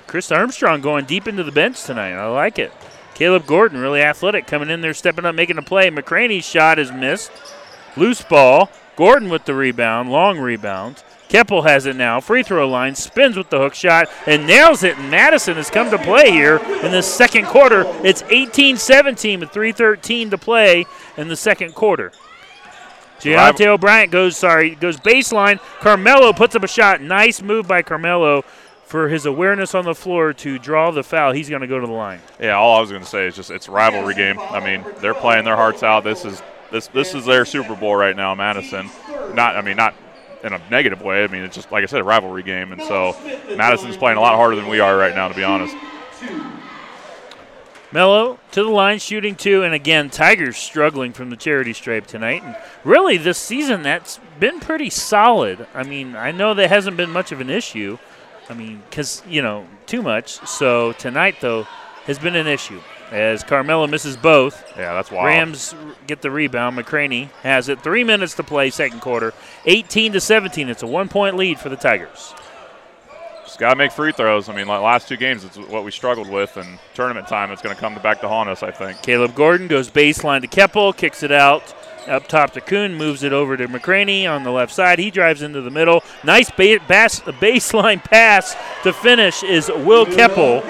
Chris Armstrong going deep into the bench tonight. I like it. Caleb Gordon, really athletic, coming in there, stepping up, making a play. McCraney's shot is missed. Loose ball. Gordon with the rebound, long rebound. Keppel has it now. Free throw line, spins with the hook shot, and nails it. And Madison has come to play here in the second quarter. It's 18-17 with 3:13 to play in the second quarter. Jayonte O'Brien goes baseline. Carmelo puts up a shot. Nice move by Carmelo for his awareness on the floor to draw the foul. He's going to go to the line. Yeah, all I was going to say is just it's a rivalry game. I mean, they're playing their hearts out. This is their Super Bowl right now, Madison. Not in a negative way. I mean, it's just, like I said, a rivalry game. And so Madison's playing a lot harder than we are right now, to be honest. Mello to the line, shooting two. And, again, Tigers struggling from the charity stripe tonight. And really, this season, that's been pretty solid. I mean, I know that hasn't been much of an issue. I mean, because, you know, too much. So tonight, though, has been an issue. As Carmelo misses both. Yeah, that's wild. Rams get the rebound. McCraney has it. 3 minutes to play, second quarter. 18-17. It's a one-point lead for the Tigers. Just got to make free throws. I mean, like last two games, it's what we struggled with. And tournament time, it's going to come back to haunt us, I think. Caleb Gordon goes baseline to Keppel, kicks it out. Up top to Kuhn, moves it over to McCraney on the left side. He drives into the middle. Nice baseline pass to finish is Will Keppel.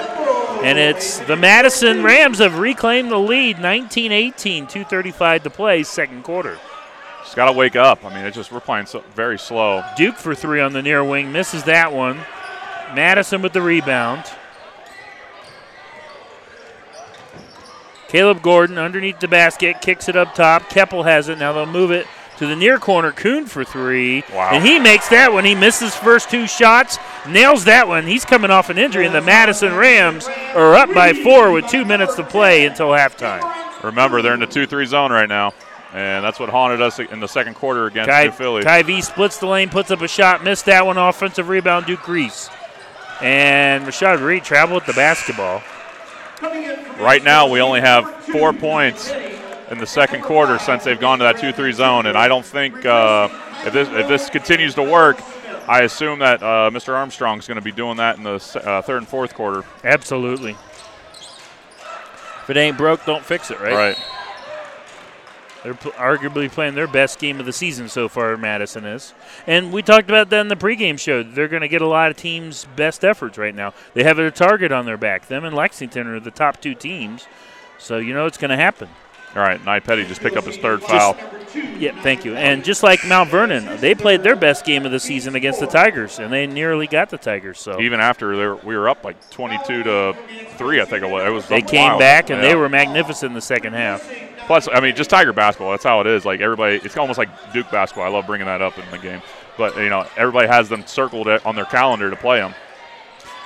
And it's the Madison Rams have reclaimed the lead, 19-18, 2:35 to play, second quarter. Just got to wake up. I mean, we're playing so very slow. Duke for three on the near wing, misses that one. Madison with the rebound. Caleb Gordon underneath the basket, kicks it up top. Keppel has it. Now they'll move it to the near corner. Kuhn for three. Wow. And he makes that one. He misses first two shots, nails that one. He's coming off an injury, and the Madison Rams are up by four with 2 minutes to play until halftime. Remember, they're in the 2-3 zone right now, and that's what haunted us in the second quarter against New Philly. Kyvie splits the lane, puts up a shot, missed that one. Offensive rebound, Duke Reese. And Rashad Reed traveled with the basketball. Right now we only have 4 points in the second quarter since they've gone to that 2-3 zone, and I don't think if this continues to work, I assume that Mr. Armstrong's going to be doing that in the third and fourth quarter. Absolutely. If it ain't broke, don't fix it, right? Right. They're arguably playing their best game of the season so far, Madison is. And we talked about that in the pregame show. They're going to get a lot of teams' best efforts right now. They have a target on their back. Them and Lexington are the top two teams. So you know it's going to happen. All right, Nye Petty just picked up his third foul. Yeah, thank you. And just like Mount Vernon, they played their best game of the season against the Tigers, and they nearly got the Tigers. So even after we were up like 22-3, I think it was. It was they came wild. Back, and they were magnificent in the second half. Plus, I mean, just Tiger basketball. That's how it is. Like everybody, it's almost like Duke basketball. I love bringing that up in the game. But, you know, everybody has them circled on their calendar to play them.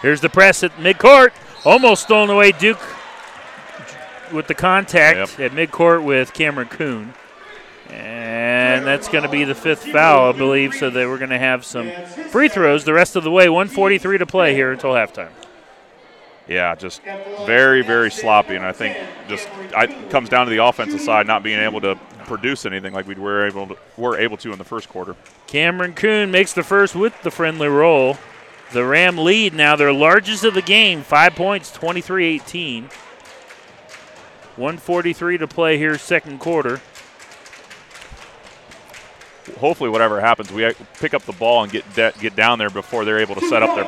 Here's the press at midcourt. Almost stolen away. Duke with the contact at midcourt with Cameron Kuhn. And that's going to be the fifth foul, I believe, so they were going to have some free throws the rest of the way. 1:43 to play here until halftime. Yeah, just very, very sloppy, and I think it comes down to the offensive side not being able to produce anything like we were able to in the first quarter. Cameron Kuhn makes the first with the friendly roll. The Ram lead now, their largest of the game, 5 points, 23-18. 1:43 to play here, second quarter. Hopefully whatever happens, we pick up the ball and get down there before they're able to set up their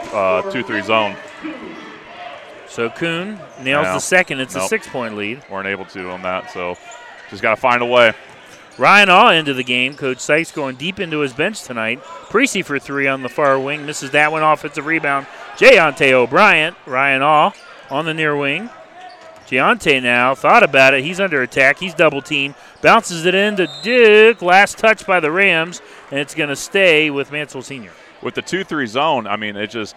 2-3 zone. So Kuhn nails the second. It's a 6-point lead. Weren't able to on that, so just got to find a way. Ryan All into the game. Coach Sykes going deep into his bench tonight. Precy for three on the far wing. Misses that one. Offensive rebound. Jayonte O'Brien. Ryan All on the near wing. Jayonte now thought about it. He's under attack. He's double-teamed. Bounces it into Duke. Last touch by the Rams, and it's going to stay with Mansell Sr. With the 2-3 zone, I mean, it just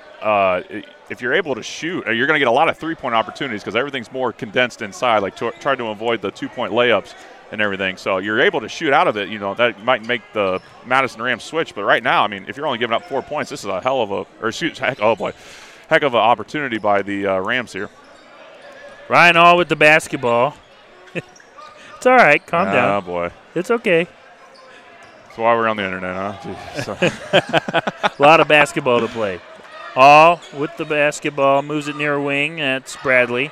if you're able to shoot, you're going to get a lot of three-point opportunities because everything's more condensed inside, like try to avoid the two-point layups and everything. So you're able to shoot out of it. You know, that might make the Madison Rams switch. But right now, I mean, if you're only giving up 4 points, this is a heck of an opportunity by the Rams here. Ryan All with the basketball. It's all right. Calm down. Oh, boy. It's okay. That's why we're on the internet, huh? A lot of basketball to play. All with the basketball. Moves it near wing. That's Bradley.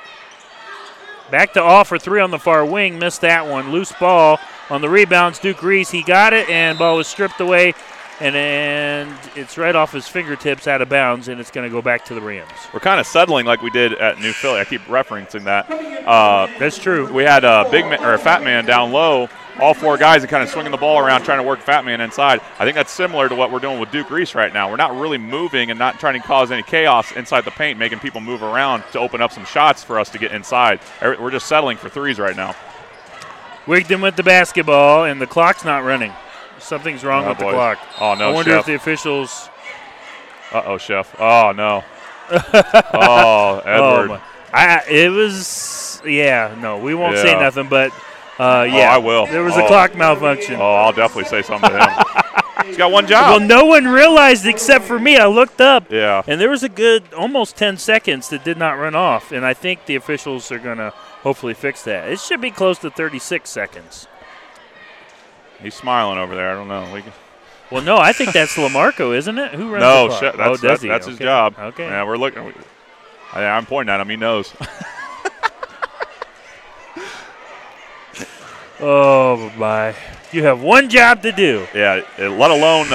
Back to All for three on the far wing. Missed that one. Loose ball on the rebounds. Duke Reese, he got it, and ball was stripped away. And it's right off his fingertips out of bounds, and it's going to go back to the Rams. We're kind of settling like we did at New Philly. I keep referencing that. That's true. We had a big man, or a Fat Man down low. All four guys are kind of swinging the ball around, trying to work Fat Man inside. I think that's similar to what we're doing with Duke Reese right now. We're not really moving and not trying to cause any chaos inside the paint, making people move around to open up some shots for us to get inside. We're just settling for threes right now. Wigton with the basketball, and the clock's not running. Something's wrong with the clock. Oh, no, I wonder if the officials. Uh-oh, Chef. Oh, no. Oh, Edward. Oh, it was, yeah, no, we won't say nothing, but. Yeah, oh, I will. There was a clock malfunction. Oh, I'll definitely say something to him. He's got one job. Well, no one realized except for me. I looked up, and there was a good almost 10 seconds that did not run off, and I think the officials are going to hopefully fix that. It should be close to 36 seconds. He's smiling over there. I don't know. Well, no, I think that's LaMarco, isn't it? Who runs the clock? That's his job. Okay. Yeah, we're looking. I'm pointing at him. He knows. Oh, my. You have one job to do. Yeah, let alone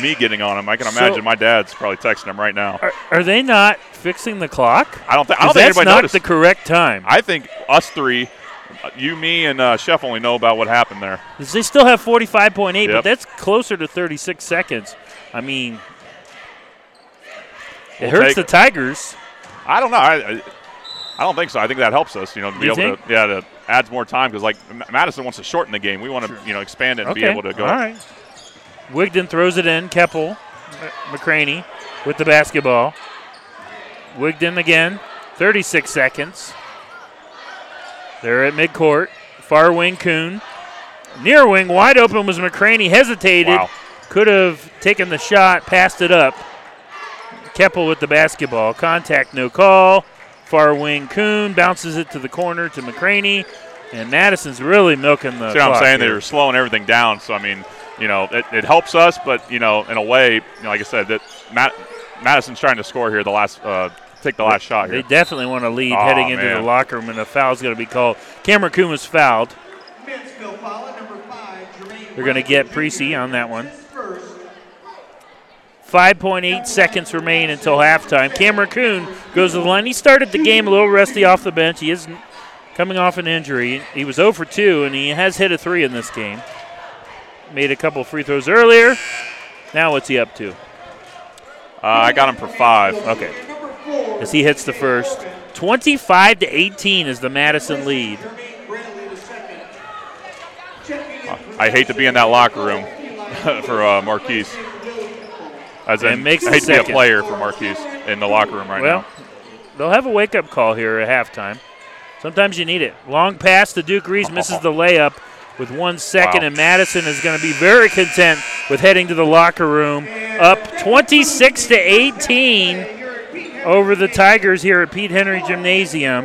me getting on him. I can imagine my dad's probably texting him right now. Are they not fixing the clock? I don't think anybody noticed. That's not the correct time. I think us three, you, me, and Chef only know about what happened there. They still have 45.8, but that's closer to 36 seconds. I mean, it hurts the Tigers. I don't know. I don't think so. I think that helps us, to be able to – adds more time because, Madison wants to shorten the game. We want to, expand it and be able to go. All right. Wigton throws it in. Keppel, McCraney with the basketball. Wigton again, 36 seconds. They're at midcourt. Far wing, Kuhn. Near wing, wide open was McCraney. Hesitated. Wow. Could have taken the shot, passed it up. Keppel with the basketball. Contact, no call. Far wing, Kuhn bounces it to the corner to McCraney, and Madison's really milking the clock. See what I'm saying? They were slowing everything down. So, I mean, it helps us, but, in a way, like I said, that Madison's trying to score here, take the last shot here. They definitely want to lead heading into the locker room, and a foul's going to be called. Cameron Kuhn was fouled. Mansfield foul at number 5, Jermaine. They're going to get Precy on that one. 5.8 seconds remain until halftime. Cameron Kuhn goes to the line. He started the game a little rusty off the bench. He is coming off an injury. He was 0 for 2, and he has hit a 3 in this game. Made a couple free throws earlier. Now what's he up to? I got him for 5. Okay. As he hits the first. 25-18 is the Madison lead. I hate to be in that locker room for Marquise. As in, I hate to be a player for Marquise in the locker room right now. They'll have a wake-up call here at halftime. Sometimes you need it. Long pass to Duke Reese, misses the layup with 1 second, and Madison is going to be very content with heading to the locker room. Up 26-18 over the Tigers here at Pete Henry Gymnasium.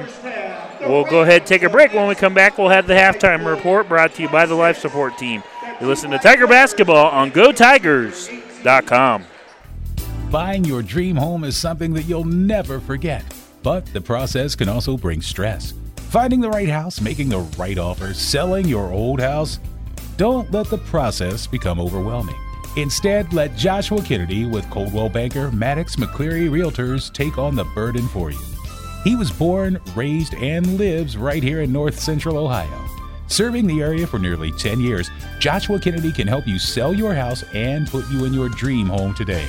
We'll go ahead and take a break. When we come back, we'll have the halftime report brought to you by the Life Support Team. You listen to Tiger Basketball on GoTigers.com. Buying your dream home is something that you'll never forget, but the process can also bring stress. Finding the right house, making the right offer, selling your old house. Don't let the process become overwhelming. Instead, let Joshua Kennedy with Coldwell Banker Maddox McCleary Realtors take on the burden for you. He was born, raised, and lives right here in North Central Ohio. Serving the area for nearly 10 years, Joshua Kennedy can help you sell your house and put you in your dream home today.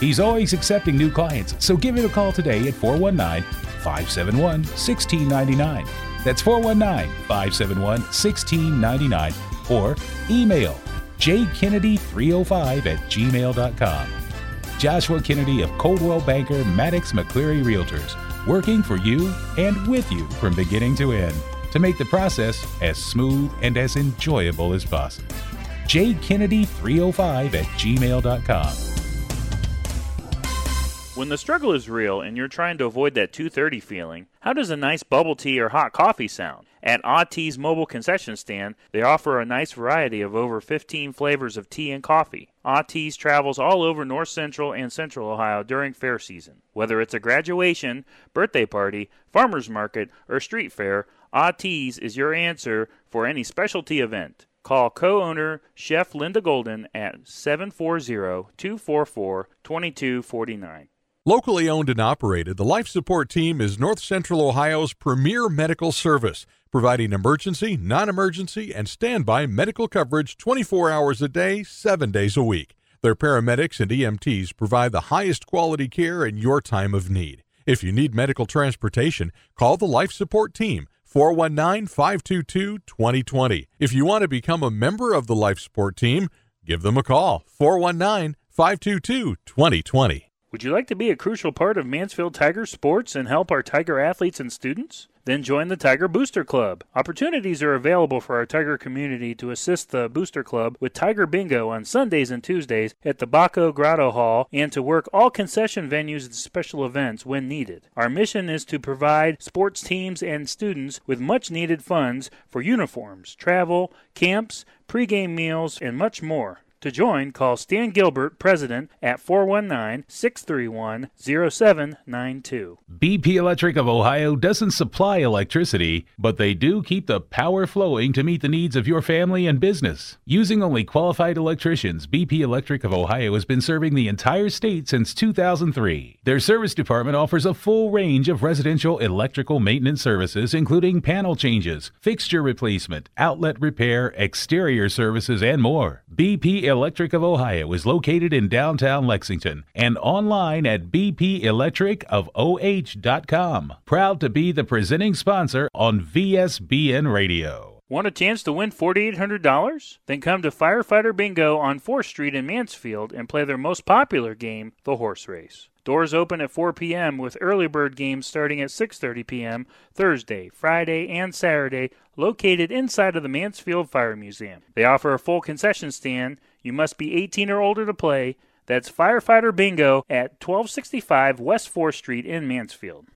He's always accepting new clients, so give him a call today at 419-571-1699. That's 419-571-1699. Or email jkennedy305@gmail.com. Joshua Kennedy of Coldwell Banker Maddox McCleary Realtors, working for you and with you from beginning to end to make the process as smooth and as enjoyable as possible. jkennedy305@gmail.com. When the struggle is real and you're trying to avoid that 2:30 feeling, how does a nice bubble tea or hot coffee sound? At Ah Tea's mobile concession stand, they offer a nice variety of over 15 flavors of tea and coffee. Ah Tea's travels all over North Central and Central Ohio during fair season. Whether it's a graduation, birthday party, farmer's market, or street fair, Autees is your answer for any specialty event. Call co-owner Chef Linda Golden at 740-244-2249. Locally owned and operated, the Life Support Team is North Central Ohio's premier medical service, providing emergency, non-emergency, and standby medical coverage 24 hours a day, 7 days a week. Their paramedics and EMTs provide the highest quality care in your time of need. If you need medical transportation, call the Life Support Team, 419-522-2020. If you want to become a member of the Life Support Team, give them a call, 419-522-2020. Would you like to be a crucial part of Mansfield Tiger sports and help our Tiger athletes and students? Then join the Tiger Booster Club. Opportunities are available for our Tiger community to assist the Booster Club with Tiger Bingo on Sundays and Tuesdays at the Baco Grotto Hall and to work all concession venues and special events when needed. Our mission is to provide sports teams and students with much-needed funds for uniforms, travel, camps, pregame meals, and much more. To join, call Stan Gilbert, President, at 419-631-0792. BP Electric of Ohio doesn't supply electricity, but they do keep the power flowing to meet the needs of your family and business. Using only qualified electricians, BP Electric of Ohio has been serving the entire state since 2003. Their service department offers a full range of residential electrical maintenance services, including panel changes, fixture replacement, outlet repair, exterior services, and more. BP Electric of Ohio is located in downtown Lexington and online at bpelectricofoh.com. Proud to be the presenting sponsor on VSBN Radio. Want a chance to win $4,800? Then come to Firefighter Bingo on 4th Street in Mansfield and play their most popular game, the horse race. Doors open at 4 p.m. with early bird games starting at 6:30 p.m. Thursday, Friday, and Saturday, located inside of the Mansfield Fire Museum. They offer a full concession stand. You must be 18 or older to play. That's Firefighter Bingo at 1265 West 4th Street in Mansfield.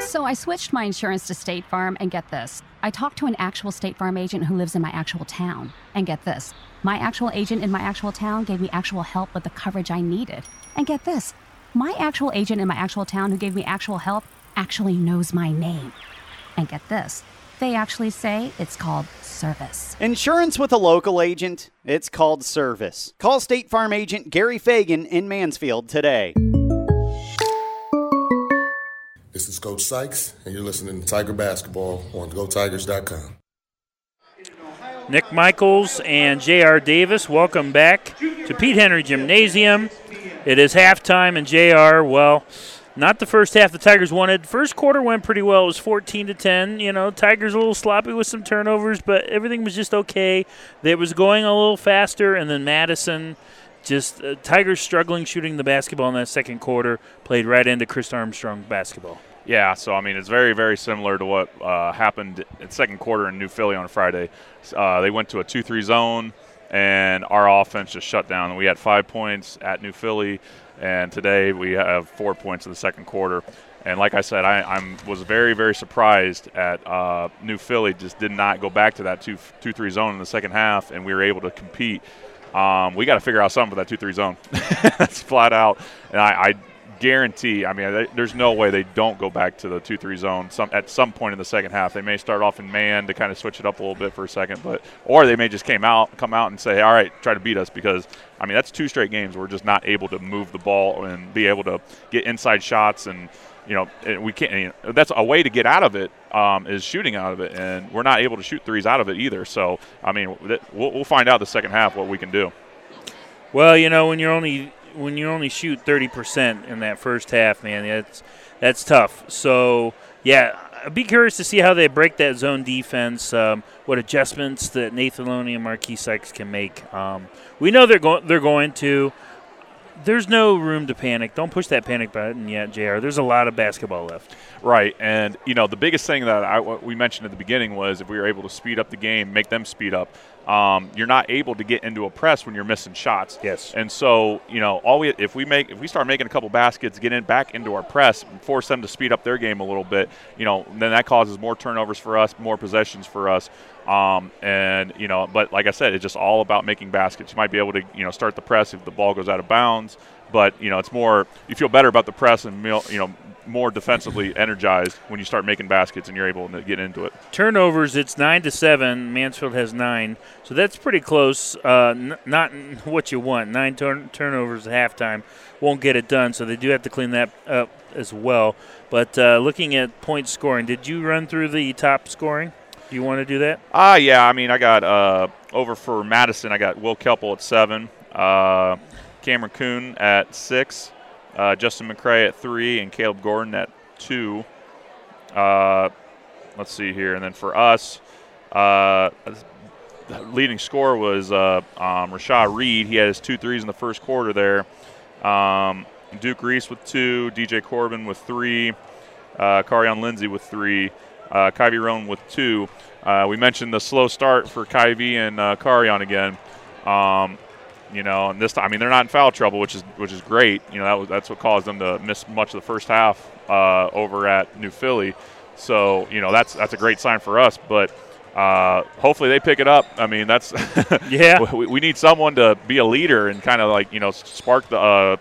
So I switched my insurance to State Farm, and get this. I talked to an actual State Farm agent who lives in my actual town, and get this. My actual agent in my actual town gave me actual help with the coverage I needed, and get this. My actual agent in my actual town who gave me actual help actually knows my name, and get this. They actually say it's called service. Insurance with a local agent, it's called service. Call State Farm agent Gary Fagan in Mansfield today. This is Coach Sykes, and you're listening to Tiger Basketball on GoTigers.com. Nick Michaels and J.R. Davis, welcome back to Pete Henry Gymnasium. It is halftime, and J.R., well, not the first half the Tigers wanted. First quarter went pretty well. It was 14-10. You know, Tigers a little sloppy with some turnovers, but everything was just okay. They was going a little faster, and then Madison – Tigers struggling shooting the basketball in that second quarter, played right into Chris Armstrong basketball. Yeah, so, I mean, it's very, very similar to what happened in second quarter in New Philly on Friday. They went to a 2-3 zone, and our offense just shut down. We had 5 points at New Philly, and today we have 4 points in the second quarter. And like I said, I was very, very surprised at New Philly just did not go back to that 2-3 zone in the second half, and we were able to compete. We got to figure out something for that 2-3 zone. That's flat out. And I guarantee, I mean, there's no way they don't go back to the 2-3 zone at some point in the second half. They may start off in man to kind of switch it up a little bit for a second, or they may just come out and say, all right, try to beat us, because, I mean, that's two straight games we're just not able to move the ball and be able to get inside shots, and, you know, we can't. That's a way to get out of it is shooting out of it, and we're not able to shoot threes out of it either. So, I mean, we'll find out the second half what we can do. Well, you know, when you only shoot 30% in that first half, man, that's tough. So, yeah, I'd be curious to see how they break that zone defense. What adjustments that Nathan Loney and Marquise Sykes can make. We know they're going to. There's no room to panic. Don't push that panic button yet, JR. There's a lot of basketball left. Right, and, you know, the biggest thing that we mentioned at the beginning was if we were able to speed up the game, make them speed up, you're not able to get into a press when you're missing shots. Yes. And so, you know, if we start making a couple baskets, get in back into our press, and force them to speed up their game a little bit, you know, then that causes more turnovers for us, more possessions for us. And, you know, but like I said, it's just all about making baskets. You might be able to, you know, start the press if the ball goes out of bounds, but, you know, it's more, you feel better about the press and, you know, more defensively energized when you start making baskets and you're able to get into it. Turnovers, it's 9-7. Mansfield has 9. So that's pretty close. Not what you want. 9 turnovers at halftime. Won't get it done, so they do have to clean that up as well. But looking at point scoring, did you run through the top scoring? Do you want to do that? Yeah. I mean, I got over for Madison, I got Will Keppel at 7, Cameron Kuhn at 6, Justin McCray at 3, and Caleb Gordon at 2. Let's see here. And then for us, the leading scorer was Rashad Reed. He had his 2 threes in the first quarter there. Duke Reese with 2, DJ Corbin with 3, Carion Lindsey with 3, Kyvie Roan with 2. We mentioned the slow start for Kyvie and Carion again. You know, and this time, I mean, they're not in foul trouble, which is great. You know, that's what caused them to miss much of the first half over at New Philly. So, you know, that's a great sign for us. But hopefully they pick it up. I mean, that's yeah. We need someone to be a leader and kind of like, you know, spark the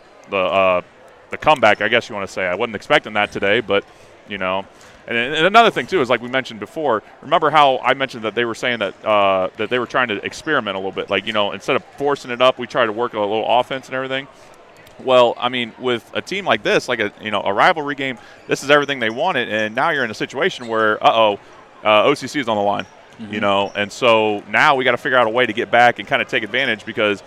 comeback, I guess you want to say. I wasn't expecting that today, but you know. And another thing, too, is like we mentioned before, remember how I mentioned that they were saying that that they were trying to experiment a little bit. Like, you know, instead of forcing it up, we try to work a little offense and everything. Well, I mean, with a team like this, like a, you know, a rivalry game, this is everything they wanted. And now you're in a situation where, OCC is on the line, mm-hmm. you know. And so now we got to figure out a way to get back and kind of take advantage, because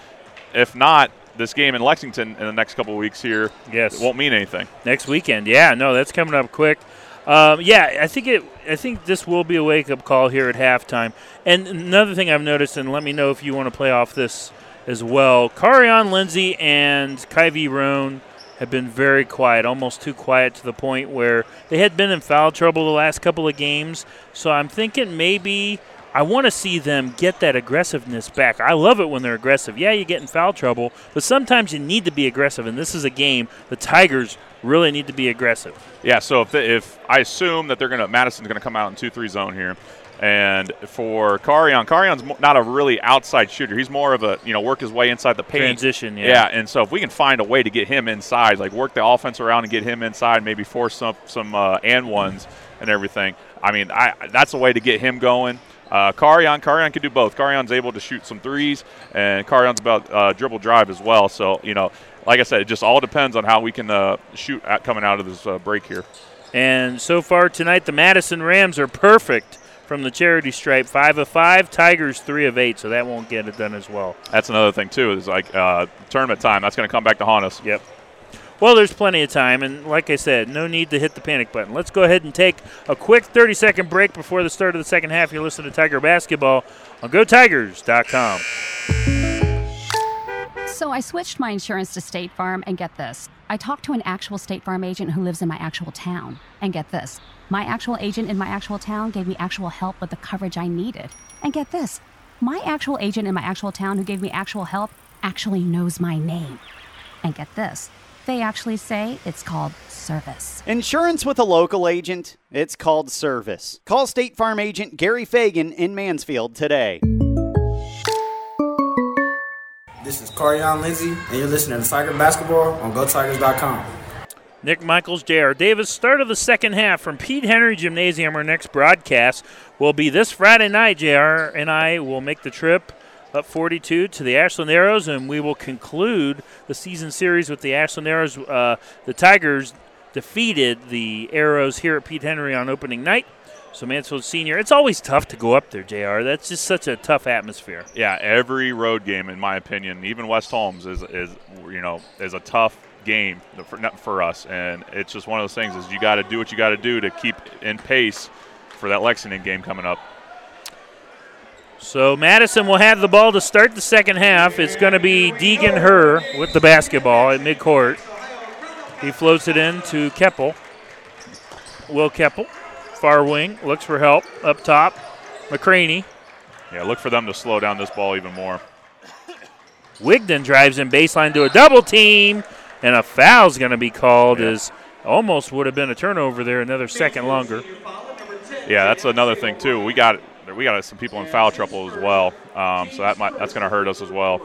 if not, this game in Lexington in the next couple of weeks here yes. won't mean anything. Next weekend, yeah. No, that's coming up quick. Yeah, I think this will be a wake-up call here at halftime. And another thing I've noticed, and let me know if you want to play off this as well, Carion Lindsey and Kyvie Roan have been very quiet, almost too quiet, to the point where they had been in foul trouble the last couple of games. So I'm thinking maybe I want to see them get that aggressiveness back. I love it when they're aggressive. Yeah, you get in foul trouble, but sometimes you need to be aggressive, and this is a game the Tigers really need to be aggressive. Yeah, so if I assume that they're going to – Madison's going to come out in 2-3 zone here. And for Carion, Carion's not a really outside shooter. He's more of a, you know, work his way inside the paint. Transition, yeah. Yeah, and so if we can find a way to get him inside, like work the offense around and get him inside, maybe force some and-ones and everything, I mean, that's a way to get him going. Carion can do both. Carion's able to shoot some threes, and Carion's about dribble drive as well. So, you know, like I said, it just all depends on how we can shoot at coming out of this break here. And so far tonight, the Madison Rams are perfect from the charity stripe, 5 of 5. Tigers 3 of 8, so that won't get it done as well. That's another thing too, is like tournament time. That's going to come back to haunt us. Yep. Well, there's plenty of time, and like I said, no need to hit the panic button. Let's go ahead and take a quick 30-second break before the start of the second half. You're listening to Tiger Basketball on GoTigers.com. So I switched my insurance to State Farm, and get this. I talked to an actual State Farm agent who lives in my actual town, and get this. My actual agent in my actual town gave me actual help with the coverage I needed. And get this. My actual agent in my actual town who gave me actual help actually knows my name. And get this. They actually say it's called service. Insurance with a local agent, it's called service. Call State Farm agent Gary Fagan in Mansfield today. This is Carion Lindsey, and you're listening to Tiger Basketball on GoTigers.com. Nick Michaels, J.R. Davis, start of the second half from Pete Henry Gymnasium. Our next broadcast will be this Friday night. J.R. and I will make the trip up 42 to the Ashland Arrows, and we will conclude the season series with the Ashland Arrows. The Tigers defeated the Arrows here at Pete Henry on opening night. So Mansfield Senior, it's always tough to go up there, JR. That's just such a tough atmosphere. Yeah, every road game, in my opinion, even West Holmes is a tough game for us, and it's just one of those things is you got to do what you got to do to keep in pace for that Lexington game coming up. So Madison will have the ball to start the second half. It's going to be Deegan Herr with the basketball at midcourt. He floats it in to Keppel. Will Keppel, far wing, looks for help up top. McCraney. Yeah, look for them to slow down this ball even more. Wigton drives in baseline to a double team, and a foul's going to be called. Yeah. As almost would have been a turnover there, another second longer. Yeah, that's another thing, too. We got some people in foul trouble as well, so that's going to hurt us as well.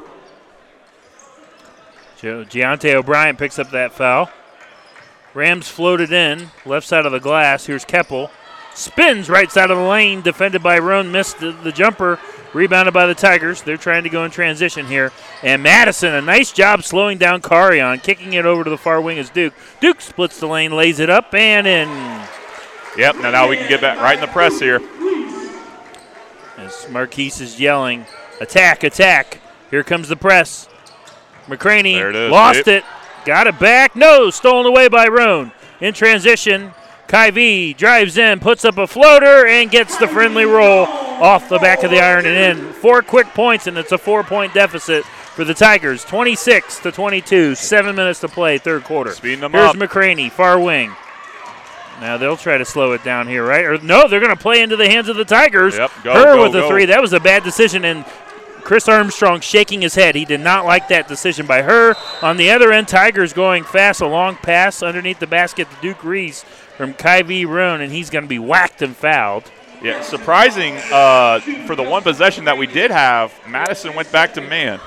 Jayonte O'Brien picks up that foul. Rams floated in, left side of the glass. Here's Keppel. Spins right side of the lane, defended by Roan. Missed the jumper, rebounded by the Tigers. They're trying to go in transition here. And Madison, a nice job slowing down Carion, kicking it over to the far wing is Duke. Duke splits the lane, lays it up, and in. Yep, now we can get back right in the press here. As Marquise is yelling, attack, attack. Here comes the press. McCraney lost it. Got it back. No, stolen away by Roan. In transition, Kyvie drives in, puts up a floater, and gets the friendly roll off the back of the iron and in. 4 quick points, and it's a 4-point deficit for the Tigers. 26-22, 7 minutes to play, third quarter. Speeding them up. Here's McCraney, far wing. Now they'll try to slow it down here, right? Or no, they're going to play into the hands of the Tigers. Yep, go with the three. That was a bad decision, and Chris Armstrong shaking his head. He did not like that decision by Herr. On the other end, Tigers going fast, a long pass underneath the basket to Duke Reese from Kyvie Roan, and he's going to be whacked and fouled. Yeah, surprising for the one possession that we did have, Madison went back to man.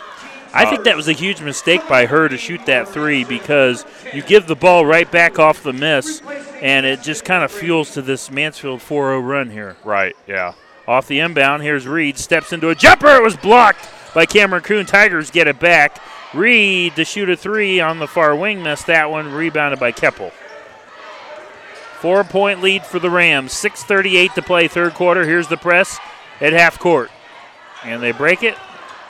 I think that was a huge mistake by Herr to shoot that three, because you give the ball right back off the miss, and it just kind of fuels to this Mansfield 4-0 run here. Right, yeah. Off the inbound, here's Reed, steps into a jumper. It was blocked by Cameron Kuhn. Tigers get it back. Reed to shoot a three on the far wing, missed that one, rebounded by Keppel. 4-point lead for the Rams. 6:38 to play, third quarter. Here's the press at half court. And they break it.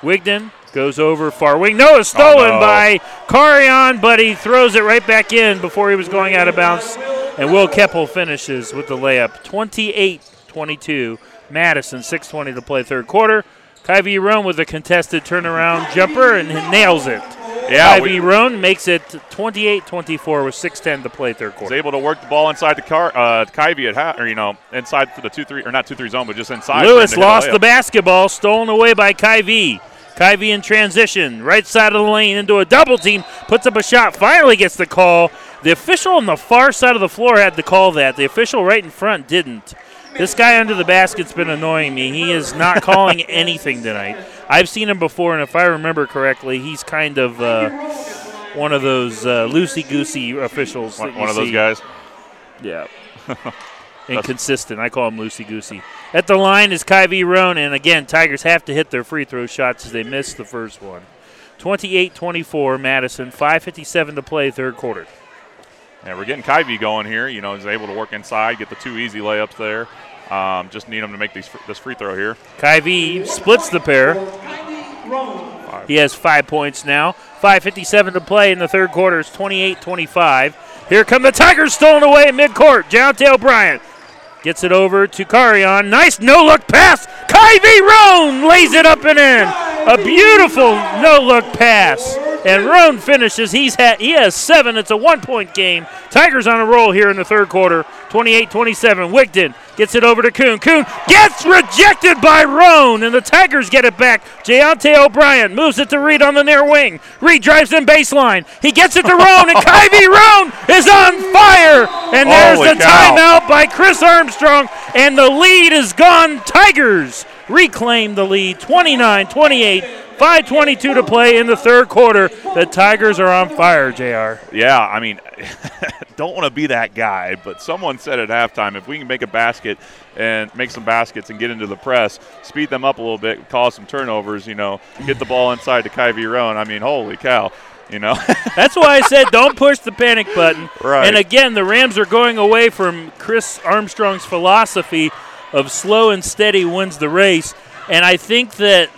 Wigton goes over far wing. No, it's stolen by Carion, but he throws it right back in before he was going out of bounds. And Will Keppel finishes with the layup. 28-22. Madison, 6:20 to play, third quarter. Kyvie Roan with a contested turnaround jumper and nails it. Yeah, Kyvie Roan makes it 28-24 with 6:10 to play, third quarter. He's able to work the ball inside the car. Kyvie at half, or inside the 2-3, or not 2-3 zone, but just inside. Lewis lost the basketball, stolen away by Kyvie. Kyvie in transition, right side of the lane into a double team, puts up a shot, finally gets the call. The official on the far side of the floor had to call that. The official right in front didn't. This guy under the basket's been annoying me. He is not calling anything tonight. I've seen him before, and if I remember correctly, he's kind of one of those loosey-goosey officials. One of those guys? Yeah. Inconsistent. I call him loosey-goosey. At the line is Kyvie Roan, and again, Tigers have to hit their free throw shots as they missed the first one. 28-24, Madison, 5:57 to play, third quarter. And we're getting Kyvie going here. You know, he's able to work inside, get the two easy layups there. Just need him to make this free throw here. Kyvie splits the pair. He has 5 points now. 5:57 to play in the third quarter. It's 28-25. Here come the Tigers, stolen away at midcourt. Jayonte O'Brien gets it over to Carion. Nice no-look pass. Kyvie Roan lays it up and in. A beautiful no-look pass. And Roan finishes. He has 7. It's a 1-point game. Tigers on a roll here in the third quarter. 28-27. Wigton gets it over to Kuhn. Kuhn gets rejected by Roan, and the Tigers get it back. Jayonte O'Brien moves it to Reed on the near wing. Reed drives in baseline. He gets it to Roan, and Kyvie Roan is on fire. And there's the timeout by Chris Armstrong, and the lead is gone. Tigers reclaim the lead, 29-28. 5:22 to play in the third quarter. The Tigers are on fire, JR. Yeah, I mean, don't want to be that guy, but someone said at halftime, if we can make a basket and make some baskets and get into the press, speed them up a little bit, cause some turnovers, get the ball inside to Kyvie Roan. I mean, holy cow. That's why I said don't push the panic button. Right. And, again, the Rams are going away from Chris Armstrong's philosophy of slow and steady wins the race. And I think that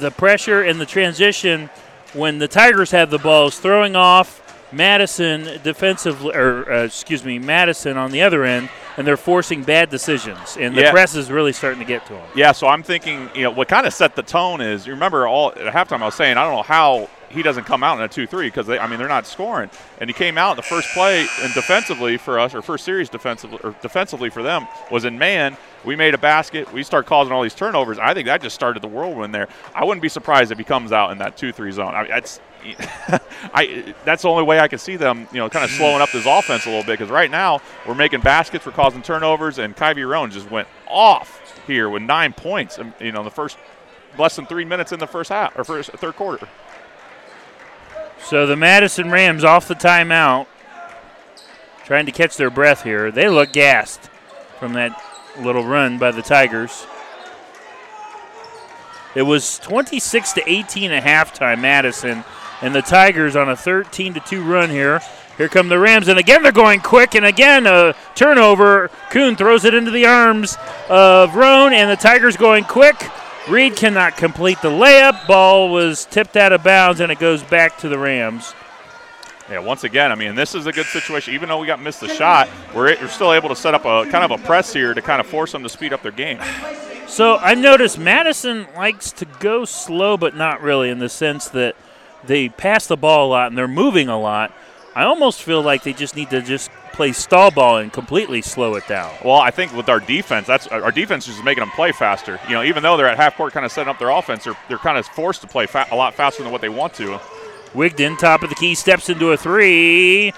the pressure and the transition when the Tigers have the ball is throwing off Madison Madison on the other end, and they're forcing bad decisions, and the press is really starting to get to them. Yeah, so I'm thinking, what kind of set the tone is, you remember at halftime I was saying, I don't know how he doesn't come out in a 2-3 because they're not scoring, and he came out in the first play and defensively for us, or first series defensively for them, was in man. We made a basket. We start causing all these turnovers. I think that just started the whirlwind there. I wouldn't be surprised if he comes out in that 2-3 zone. I mean, that's the only way I can see them, kind of slowing up this offense a little bit, because right now we're making baskets, we're causing turnovers, and Kyvie Roan just went off here with 9 points. The first less than 3 minutes in the first half or third quarter. So the Madison Rams off the timeout trying to catch their breath here. They look gassed from that little run by the Tigers. It was 26-18 at halftime, Madison, and the Tigers on a 13-2 run here. Here come the Rams, and again they're going quick, and again a turnover. Kuhn throws it into the arms of Roan, and the Tigers going quick. Reed cannot complete the layup. Ball was tipped out of bounds, and it goes back to the Rams. Yeah, once again, I mean, this is a good situation. Even though we got missed the shot, we're still able to set up a kind of a press here to kind of force them to speed up their game. So I noticed Madison likes to go slow, but not really, in the sense that they pass the ball a lot and they're moving a lot. I almost feel like they just need to just play stall ball and completely slow it down. Well, I think with our defense, that's our defense is making them play faster. You know, even though they're at half court kind of setting up their offense, they're kind of forced to play a lot faster than what they want to. Wigton, top of the key, steps into a three,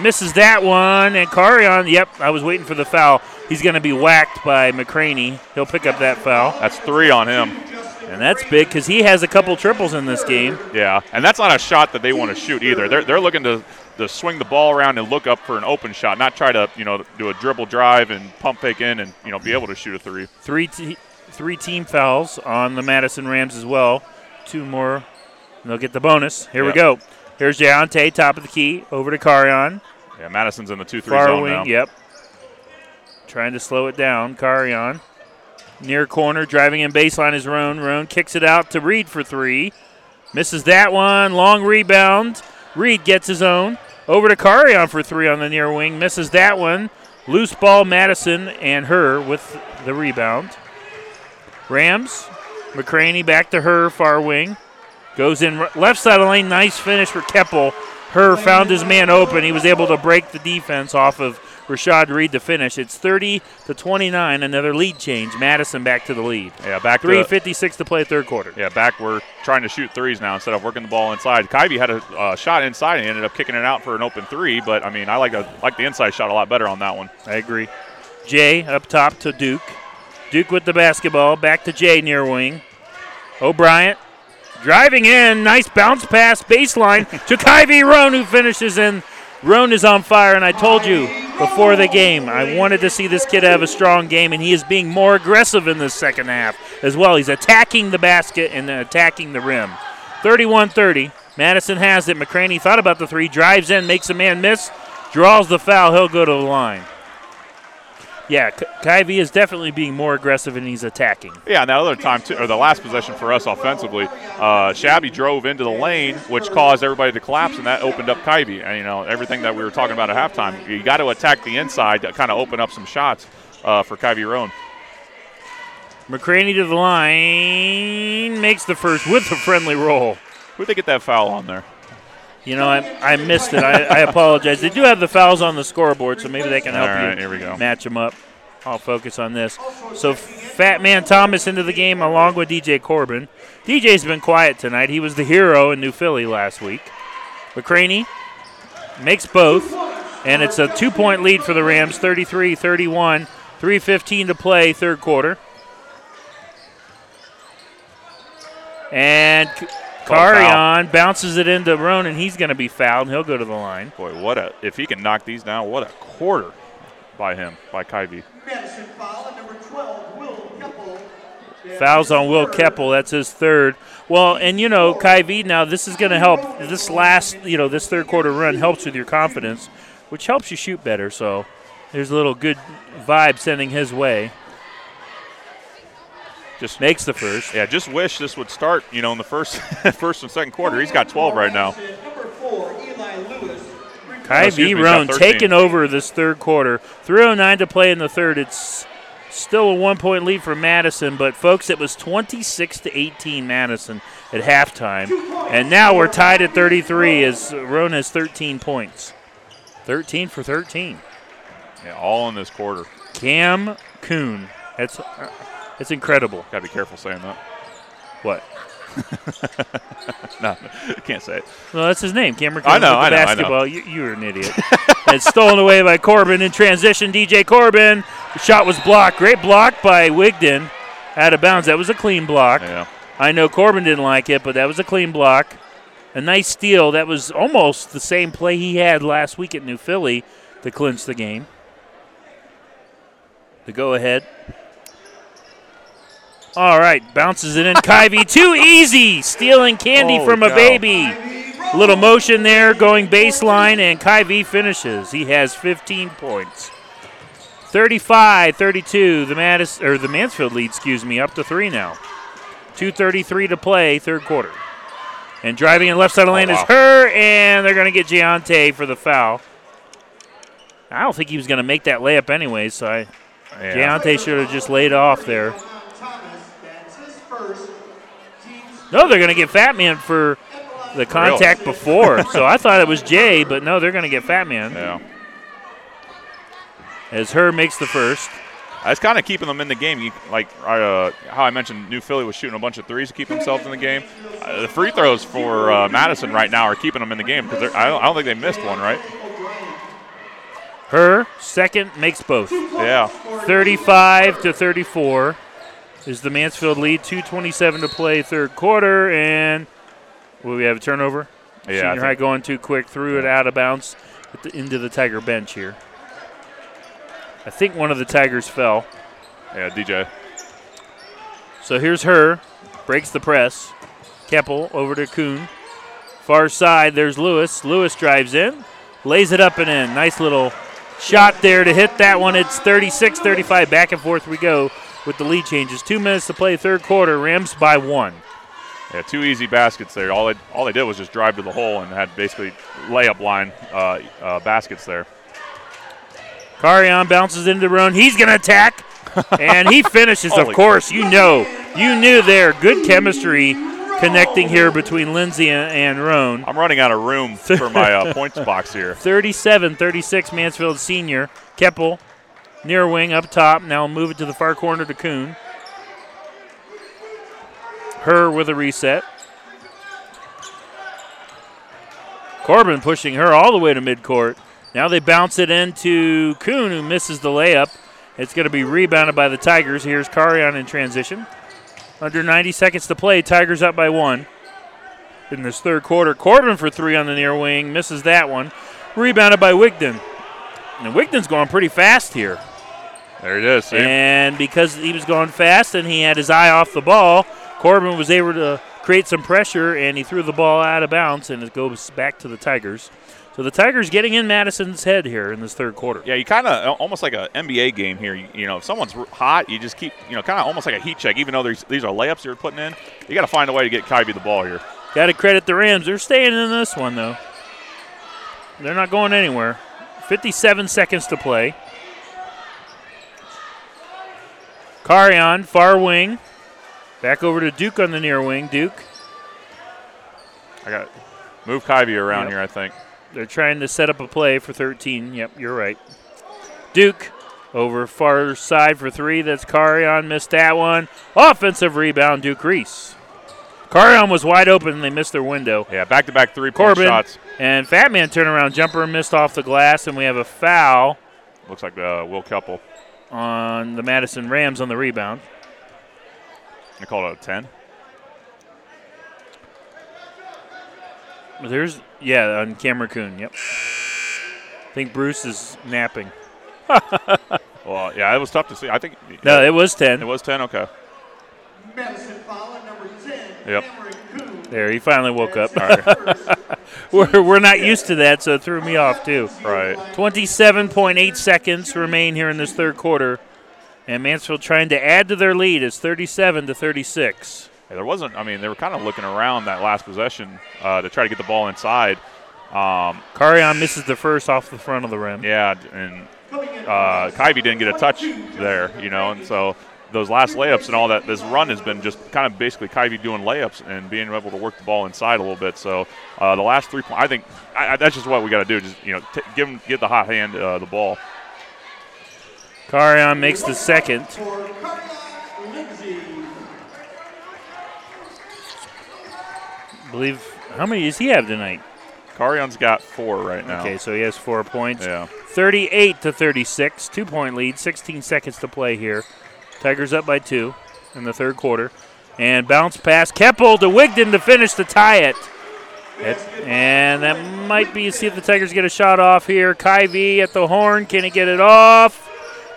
misses that one, and Carion, yep, I was waiting for the foul. He's going to be whacked by McCraney. He'll pick up that foul. That's three on him. And that's big because he has a couple triples in this game. Yeah, and that's not a shot that they want to shoot either. They're looking to swing the ball around and look up for an open shot, not try to, you know, do a dribble drive and pump fake in and, you know, be able to shoot a three. Three team fouls on the Madison Rams as well. Two more. And they'll get the bonus. Here we go. Here's Jayonte, top of the key, over to Carion. Yeah, Madison's in the 2-3 zone now. Yep. Trying to slow it down. Carion, near corner, driving in baseline is Roan. Roan kicks it out to Reed for three. Misses that one. Long rebound. Reed gets his own. Over to Carion for three on the near wing. Misses that one. Loose ball, Madison and Herr with the rebound. Rams, McCraney back to Herr, far wing. Goes in left side of the lane. Nice finish for Keppel. Herr found his man open. He was able to break the defense off of Rashad Reed to finish. It's 30-29, another lead change. Madison back to the lead. Yeah, back 3:56 to play third quarter. Yeah, back we're trying to shoot threes now instead of working the ball inside. Kyvie had a shot inside and ended up kicking it out for an open three, but, I mean, I like the inside shot a lot better on that one. I agree. Jay up top to Duke. Duke with the basketball. Back to Jay near wing. O'Brien. Driving in, nice bounce pass, baseline to Kyvie Roan, who finishes in. Roan is on fire, and I told you before the game, I wanted to see this kid have a strong game, and he is being more aggressive in this second half as well. He's attacking the basket and attacking the rim. 31-30, Madison has it. McCraney thought about the three, drives in, makes a man miss, draws the foul. He'll go to the line. Yeah, Kyvie is definitely being more aggressive, and he's attacking. Yeah, and that other time, too, or the last possession for us offensively, Shabby drove into the lane, which caused everybody to collapse, and that opened up Kyvie. And, you know, everything that we were talking about at halftime, you got to attack the inside to kind of open up some shots for Kyvie Roan. McCraney to the line, makes the first with a friendly roll. Where'd they get that foul on there? You know, I missed it. I apologize. They do have the fouls on the scoreboard, so maybe they can help match them up. I'll focus on this. So Fat Man Thomas into the game along with DJ Corbin. DJ's been quiet tonight. He was the hero in New Philly last week. McCraney makes both, and it's a two-point lead for the Rams, 33-31, 3:15 to play, third quarter. And Carion bounces it into Roan, and he's going to be fouled. He'll go to the line. Boy, if he can knock these down, what a quarter by Kyvie. Madison foul at number 12, Will Keppel. Fouls on Will Keppel. That's his third. Well, and, you know, Kyvie, now this is going to help. This this third quarter run helps with your confidence, which helps you shoot better. So there's a little good vibe sending his way. Just makes the first. Yeah, just wish this would start, you know, in the first and second quarter. He's got 12 right now. Number 4, Eli Lewis. Kyvie Roan taking over this third quarter. 3:09 to play in the third. It's still a one-point lead for Madison, but, folks, it was 26-18 Madison at halftime. And now we're tied at 33 as Roan has 13 points. 13 for 13. Yeah, all in this quarter. Cam Kuhn. It's incredible. Got to be careful saying that. What? No, I can't say it. Well, that's his name, Cameron Kuhn. I know, basketball. I know. You were an idiot. It's stolen away by Corbin in transition. DJ Corbin. The shot was blocked. Great block by Wigton. Out of bounds. That was a clean block. Yeah. I know Corbin didn't like it, but that was a clean block. A nice steal. That was almost the same play he had last week at New Philly. to clinch the game. The go-ahead. All right, bounces it in. Kyvie, too easy, stealing candy from a baby. Little motion there, going baseline, and Kyvie finishes. He has 15 points. 35-32, the Mansfield lead, up to 3 now. 2:33 to play, third quarter. And driving in left side of the lane is Herr, and they're going to get Jayonte for the foul. I don't think he was going to make that layup anyway, so Jayonte should have just laid off there. No, they're going to get Fat Man for the contact before. So I thought it was Jay, but no, they're going to get Fat Man. Yeah. As Herr makes the first. That's kind of keeping them in the game. How I mentioned, New Philly was shooting a bunch of threes to keep themselves in the game. The free throws for Madison right now are keeping them in the game because I don't think they missed one, right? Herr, second, makes both. Yeah. 35-34 is the Mansfield lead. 2:27 to play, third quarter, and will we have a turnover? Yeah. Senior high going too quick, threw it out of bounds into the Tiger bench here. I think one of the Tigers fell. Yeah, DJ. So here's Herr. Breaks the press. Keppel over to Kuhn. Far side, there's Lewis. Lewis drives in. Lays it up and in. Nice little shot there to hit that one. It's 36-35. Back and forth we go with the lead changes. 2 minutes to play, third quarter. Rams by 1. Yeah, two easy baskets there. All they did was just drive to the hole and had basically layup line baskets there. Carion bounces into Roan. He's going to attack, and he finishes, of course. You knew there. Good chemistry connecting here between Lindsey and Roan. I'm running out of room for my points box here. 37-36, Mansfield senior. Keppel, near wing, up top. Now move it to the far corner to Kuhn. Herr with a reset. Corbin pushing Herr all the way to midcourt. Now they bounce it into Kuhn, who misses the layup. It's going to be rebounded by the Tigers. Here's Carion in transition. Under 90 seconds to play. Tigers up by 1 in this third quarter. Corbin for 3 on the near wing. Misses that one. Rebounded by Wigton. And Wigton's going pretty fast here. There it is. See? And because he was going fast and he had his eye off the ball, Corbin was able to create some pressure, and he threw the ball out of bounds, and it goes back to the Tigers. So the Tigers getting in Madison's head here in this third quarter. Yeah, you kind of almost like an NBA game here. You know, if someone's hot, you just keep, kind of almost like a heat check. Even though these are layups you're putting in, you got to find a way to get Kyvie the ball here. Got to credit the Rams. They're staying in this one, though. They're not going anywhere. 57 seconds to play. Carion, far wing. Back over to Duke on the near wing. Duke. I got to move Kyvie around here, I think. They're trying to set up a play for 13. Yep, you're right. Duke over far side for 3. That's Carion. Missed that one. Offensive rebound, Duke Reese. Carion was wide open, and they missed their window. Yeah, back-to-back three-point shots. And Fat Man turnaround jumper missed off the glass, and we have a foul. Looks like Will Keppel. On the Madison Rams on the rebound. They called it a 10. There's, on Cameron Kuhn, yep. I think Bruce is napping. Well, yeah, it was tough to see. I think. No, it was 10. It was 10, okay. Madison followed number 10, yep. Cameron Kuhn. There, he finally woke up. We're not used to that, so it threw me off, too. Right. 27.8 seconds remain here in this third quarter, and Mansfield trying to add to their lead. It's 37-36. There wasn't – I mean, they were kind of looking around that last possession to try to get the ball inside. Carion misses the first off the front of the rim. Yeah, and Kyvie didn't get a touch there, and so those last layups and all that, this run has been just kind of basically Kyvie doing layups and being able to work the ball inside a little bit. So the last 3 points, I think that's just what we got to do, just, give the hot hand the ball. Carion makes the second. Believe how many does he have tonight? Carion's got 4 right now. Okay, so he has 4 points. Yeah. 38-36, 2-point lead, 16 seconds to play here. Tigers up by 2 in the third quarter, and bounce pass Keppel to Wigton to finish to tie it. And that might be, see if the Tigers get a shot off here. Kyvie at the horn. Can he get it off?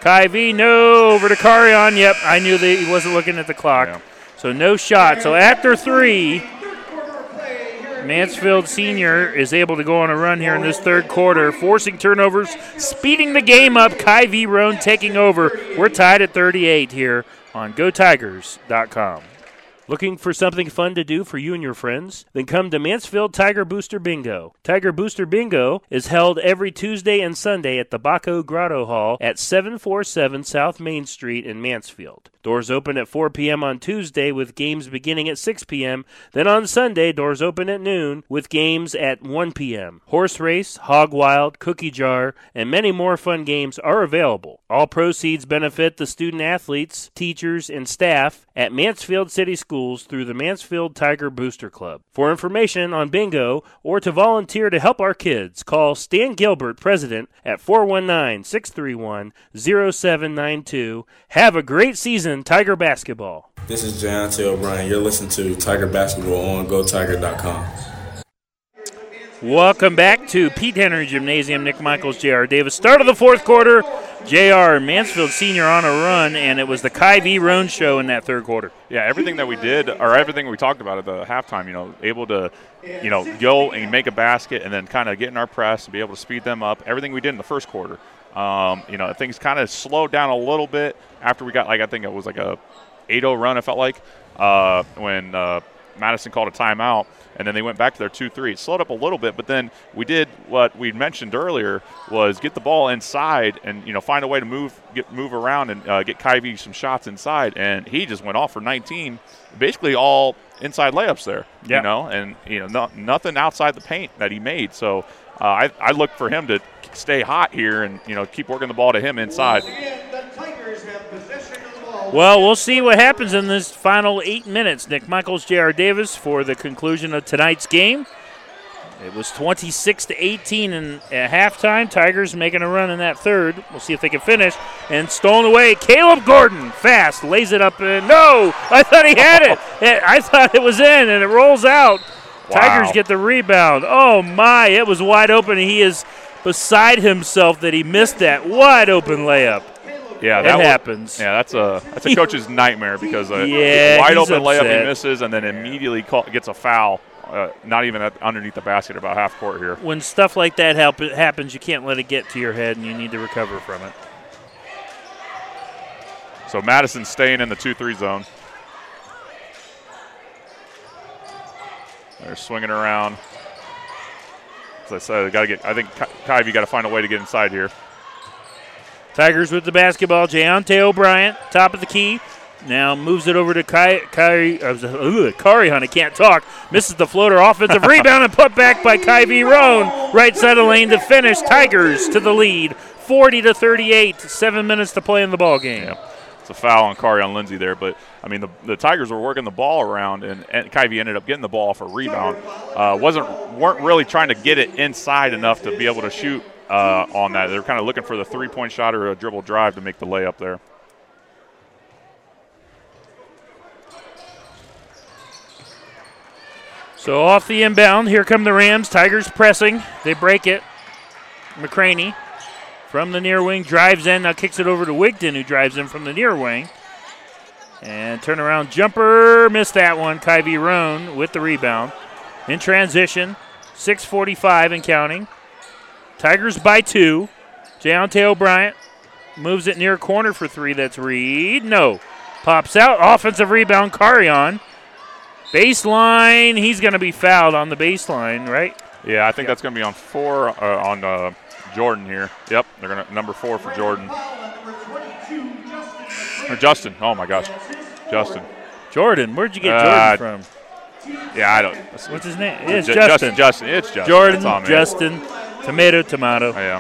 Kyvie, no. Over to Carion. Yep, I knew that he wasn't looking at the clock. Yeah. So no shot. So after three, Mansfield Senior is able to go on a run here in this third quarter, forcing turnovers, speeding the game up. Kyvie Roan taking over. We're tied at 38 here on GoTigers.com. Looking for something fun to do for you and your friends? Then come to Mansfield Tiger Booster Bingo. Tiger Booster Bingo is held every Tuesday and Sunday at the Baco Grotto Hall at 747 South Main Street in Mansfield. Doors open at 4 p.m. on Tuesday with games beginning at 6 p.m. Then on Sunday, doors open at noon with games at 1 p.m. Horse race, hog wild, cookie jar, and many more fun games are available. All proceeds benefit the student athletes, teachers, and staff at Mansfield City Schools through the Mansfield Tiger Booster Club. For information on bingo or to volunteer to help our kids, call Stan Gilbert, President, at 419-631-0792. Have a great season, Tiger basketball. This is Jayonte O'Brien. You're listening to Tiger Basketball on GoTiger.com. Welcome back to Pete Henry Gymnasium. Nick Michaels, J.R. Davis. Start of the fourth quarter. J.R. Mansfield Senior on a run, and it was the Kyvie Roan show in that third quarter. Yeah, everything that we did, or everything we talked about at the halftime, you know, able to, you know, go and make a basket and then kind of get in our press and be able to speed them up. Everything we did in the first quarter. You know, things kind of slowed down a little bit after we got, like, I think it was like a 8-0 run, it felt like, when Madison called a timeout, and then they went back to their 2-3. It slowed up a little bit, but then we did what we mentioned earlier was get the ball inside and, you know, find a way to move around and get Kyvie some shots inside, and he just went off for 19, basically all inside layups there, yeah. You know, and, you know, nothing outside the paint that he made. So I look for him to stay hot here and, you know, keep working the ball to him inside. Well, we'll see what happens in this final 8 minutes. Nick Michaels, J.R. Davis for the conclusion of tonight's game. It was 26-18 at halftime. Tigers making a run in that third. We'll see if they can finish. And stolen away, Caleb Gordon, fast, lays it up. And no, I thought he had it. I thought it was in, and it rolls out. Wow. Tigers get the rebound. Oh, my, it was wide open. He is beside himself that he missed that wide open layup. Yeah, that happens. Yeah, that's a coach's nightmare because a wide open layup he misses and then immediately gets a foul, not even underneath the basket, about half court here. When stuff like that happens, you can't let it get to your head and you need to recover from it. So Madison's staying in the 2-3 zone. They're swinging around. As I said, they got to get. I think Kyvie got to find a way to get inside here. Tigers with the basketball. Jayonte O'Brien, top of the key. Now moves it over to Carion. I can't talk. Misses the floater. Offensive rebound and put back by Kyvie Roan. Right side of the lane to finish. Tigers to the lead, 40-38. 7 minutes to play in the ball game. Yeah. It's a foul on Carion Lindsey there, but, I mean, the Tigers were working the ball around, and Kyvie ended up getting the ball for a rebound. Weren't really trying to get it inside enough to be able to shoot on that. They were kind of looking for the three-point shot or a dribble drive to make the layup there. So off the inbound, here come the Rams. Tigers pressing. They break it. McCraney from the near wing, drives in, now kicks it over to Wigton, who drives in from the near wing. And turnaround jumper, missed that one. Kyvie Roan with the rebound. In transition, 6:45 and counting. Tigers by two. Jayonte O'Brien moves it near corner for three. That's Reed. No. Pops out. Offensive rebound, Carion. Baseline. He's going to be fouled on the baseline, right? Yeah, I think that's going to be on Jordan here. Yep, they're going to number 4 for Jordan. Or Justin. Oh my gosh, Justin. Jordan. Where'd you get Jordan from? Yeah, I don't. What's his name? It's Justin. Justin. It's Justin. Jordan. That's Justin. Tomato. Tomato. Oh, yeah.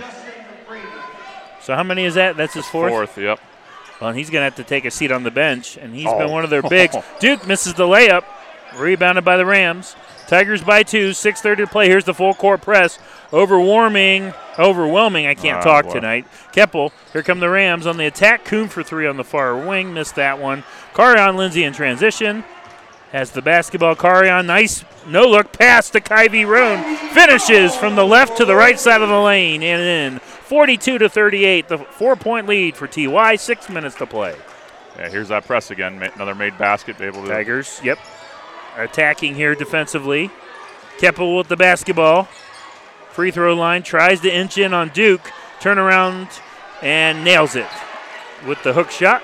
So how many is that? That's his fourth. Fourth. Yep. Well, he's going to have to take a seat on the bench, and he's been one of their bigs. Duke misses the layup. Rebounded by the Rams. Tigers by two, 6:30 to play. Here's the full court press. Overwhelming. I can't talk tonight. Keppel, here come the Rams on the attack. Kuhn for three on the far wing. Missed that one. Carion Lindsey in transition. has the basketball. Carion, nice no-look pass to Kyvie Roan. Finishes from the left to the right side of the lane and in. 42-38, the four-point lead for TY, 6 minutes to play. Yeah, here's that press again, another made basket. Tigers, yep, attacking here defensively. Keppel with the basketball. Free throw line, tries to inch in on Duke. Turnaround and nails it with the hook shot.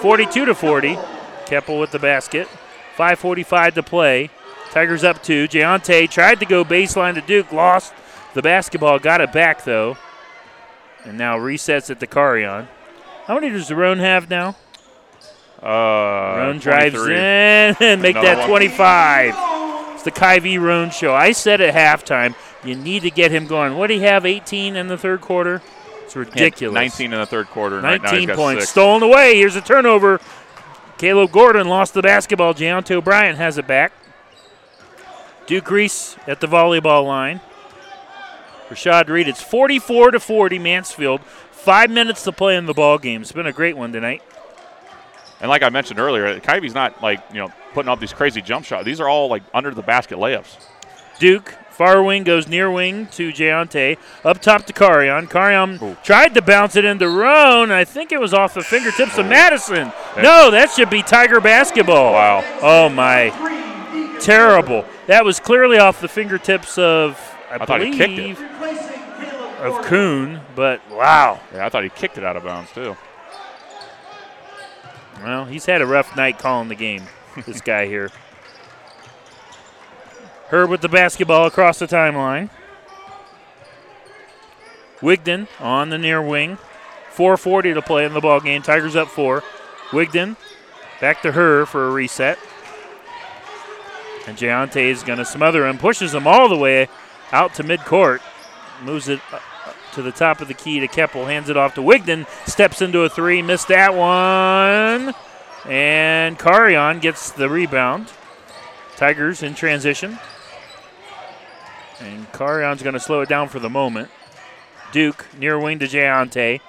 42-40, Keppel with the basket. 5:45 to play. Tigers up two. Jayonte tried to go baseline to Duke, lost the basketball, got it back though, and now resets it to Carion. How many does Roan have now? Roan drives in and make that 25. It's the Kyvie Roan show. I said at halftime, you need to get him going. What did he have, 18 in the third quarter? It's ridiculous. 19 in the third quarter. 19 right now he's got points. 6. Stolen away. Here's a turnover. Caleb Gordon lost the basketball. Jayonte O'Brien has it back. Duke Reese at the volleyball line. Rashad Reed, it's 44-40 Mansfield. 5 minutes to play in the ball game. It's been a great one tonight. And like I mentioned earlier, Kyvie's not putting up these crazy jump shots. These are all under the basket layups. Duke, far wing goes near wing to Jayonte. Up top to Carion. Carion tried to bounce it into Roan. I think it was off the fingertips of Madison. Yeah. No, that should be Tiger basketball. Wow. Oh, my. Terrible. That was clearly off the fingertips of... I believe, thought he kicked it. Of Kuhn, but wow. Yeah, I thought he kicked it out of bounds, too. Well, he's had a rough night calling the game, this guy here. Herb with the basketball across the timeline. Wigton on the near wing. 4:40 to play in the ball game. Tigers up 4. Wigton back to Herr for a reset. And Jayonte is going to smother him, pushes him all the way out to midcourt, moves it to the top of the key to Keppel, hands it off to Wigton, steps into a three, missed that one, and Carion gets the rebound. Tigers in transition, and Carion's going to slow it down for the moment. Duke, near wing to Jayonte,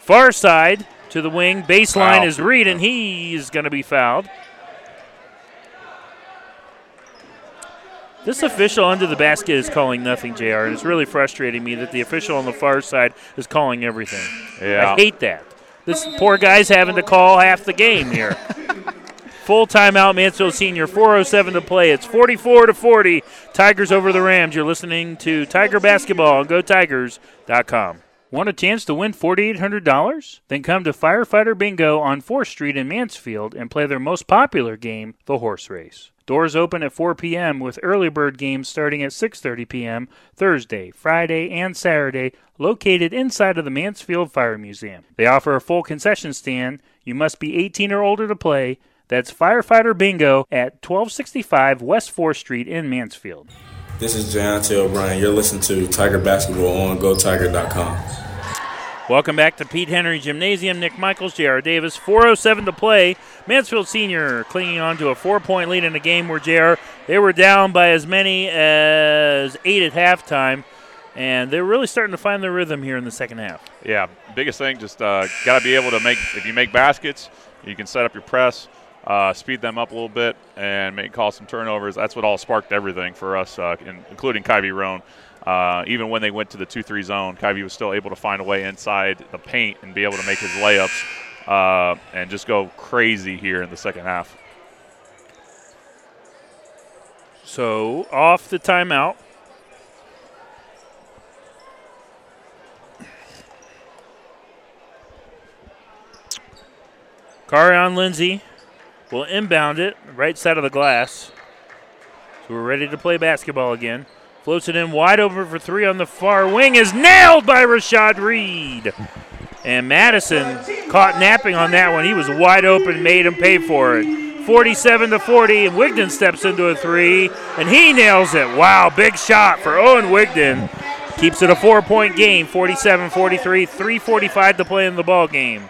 far side to the wing, baseline is Reed, and he is going to be fouled. This official under the basket is calling nothing, JR, and it's really frustrating me that the official on the far side is calling everything. Yeah. I hate that. This poor guy's having to call half the game here. Full timeout, Mansfield Senior, 4:07 to play. It's 44-40, Tigers over the Rams. You're listening to Tiger Basketball on GoTigers.com. Want a chance to win $4,800? Then come to Firefighter Bingo on 4th Street in Mansfield and play their most popular game, the horse race. Doors open at 4 p.m. with early bird games starting at 6:30 p.m. Thursday, Friday, and Saturday, located inside of the Mansfield Fire Museum. They offer a full concession stand. You must be 18 or older to play. That's Firefighter Bingo at 1265 West 4th Street in Mansfield. This is Jayonte O'Brien. You're listening to Tiger Basketball on GoTiger.com. Welcome back to Pete Henry Gymnasium. Nick Michaels, J.R. Davis, 4:07 to play. Mansfield Senior clinging on to a 4-point lead in a game where, J.R., they were down by as many as 8 at halftime, and they're really starting to find their rhythm here in the second half. Yeah, biggest thing, just got to be able to make – if you make baskets, you can set up your press, speed them up a little bit, and cause some turnovers. That's what all sparked everything for us, including Kyvie Roan. Even when they went to the 2-3 zone, Kyvie was still able to find a way inside the paint and be able to make his layups and just go crazy here in the second half. So off the timeout. Carion Lindsey will inbound it right side of the glass. So we're ready to play basketball again. Floats it in wide open for three on the far wing. Is nailed by Rashad Reed. And Madison caught napping on that one. He was wide open, made him pay for it. 47-40, and Wigton steps into a three, and he nails it. Wow, big shot for Owen Wigton. Keeps it a 4-point game, 47-43, 3:45 to play in the ball game.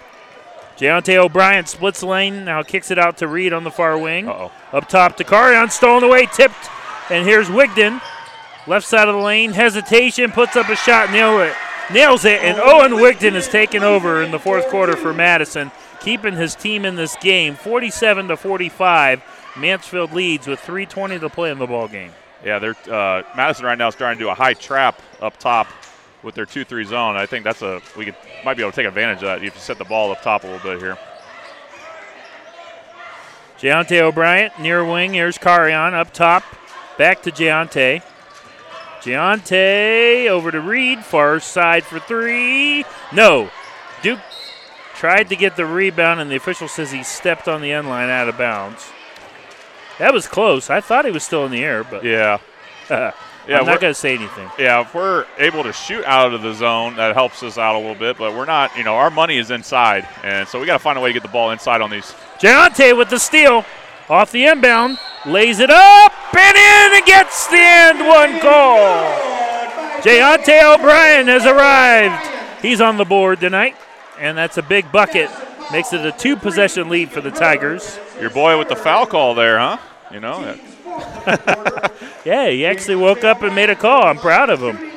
Jayonte O'Brien splits lane, now kicks it out to Reed on the far wing. Up top to Carion, stolen away, tipped, and here's Wigton. Left side of the lane, hesitation, puts up a shot, nails it, and Owen Wigton is taking over in the fourth quarter for Madison, keeping his team in this game, 47-45. Mansfield leads with 3:20 to play in the ballgame. Yeah, they're Madison right now is trying to do a high trap up top with their 2-3 zone. I think that's a might be able to take advantage of that if you set the ball up top a little bit here. Jayonte O'Brien, near wing. Here's Carion up top. Back to Jayonte. Jayonte over to Reed. Far side for three. No. Duke tried to get the rebound, and the official says he stepped on the end line out of bounds. That was close. I thought he was still in the air, but I'm not going to say anything. Yeah, if we're able to shoot out of the zone, that helps us out a little bit, but we're not, you know, our money is inside, and so we got to find a way to get the ball inside on these. Jayonte with the steal. Off the inbound, lays it up, and in and gets the end one call. Jayonte O'Brien has arrived. He's on the board tonight, and that's a big bucket. Makes it a two-possession lead for the Tigers. Your boy with the foul call there, huh? You know. Yeah, he actually woke up and made a call. I'm proud of him.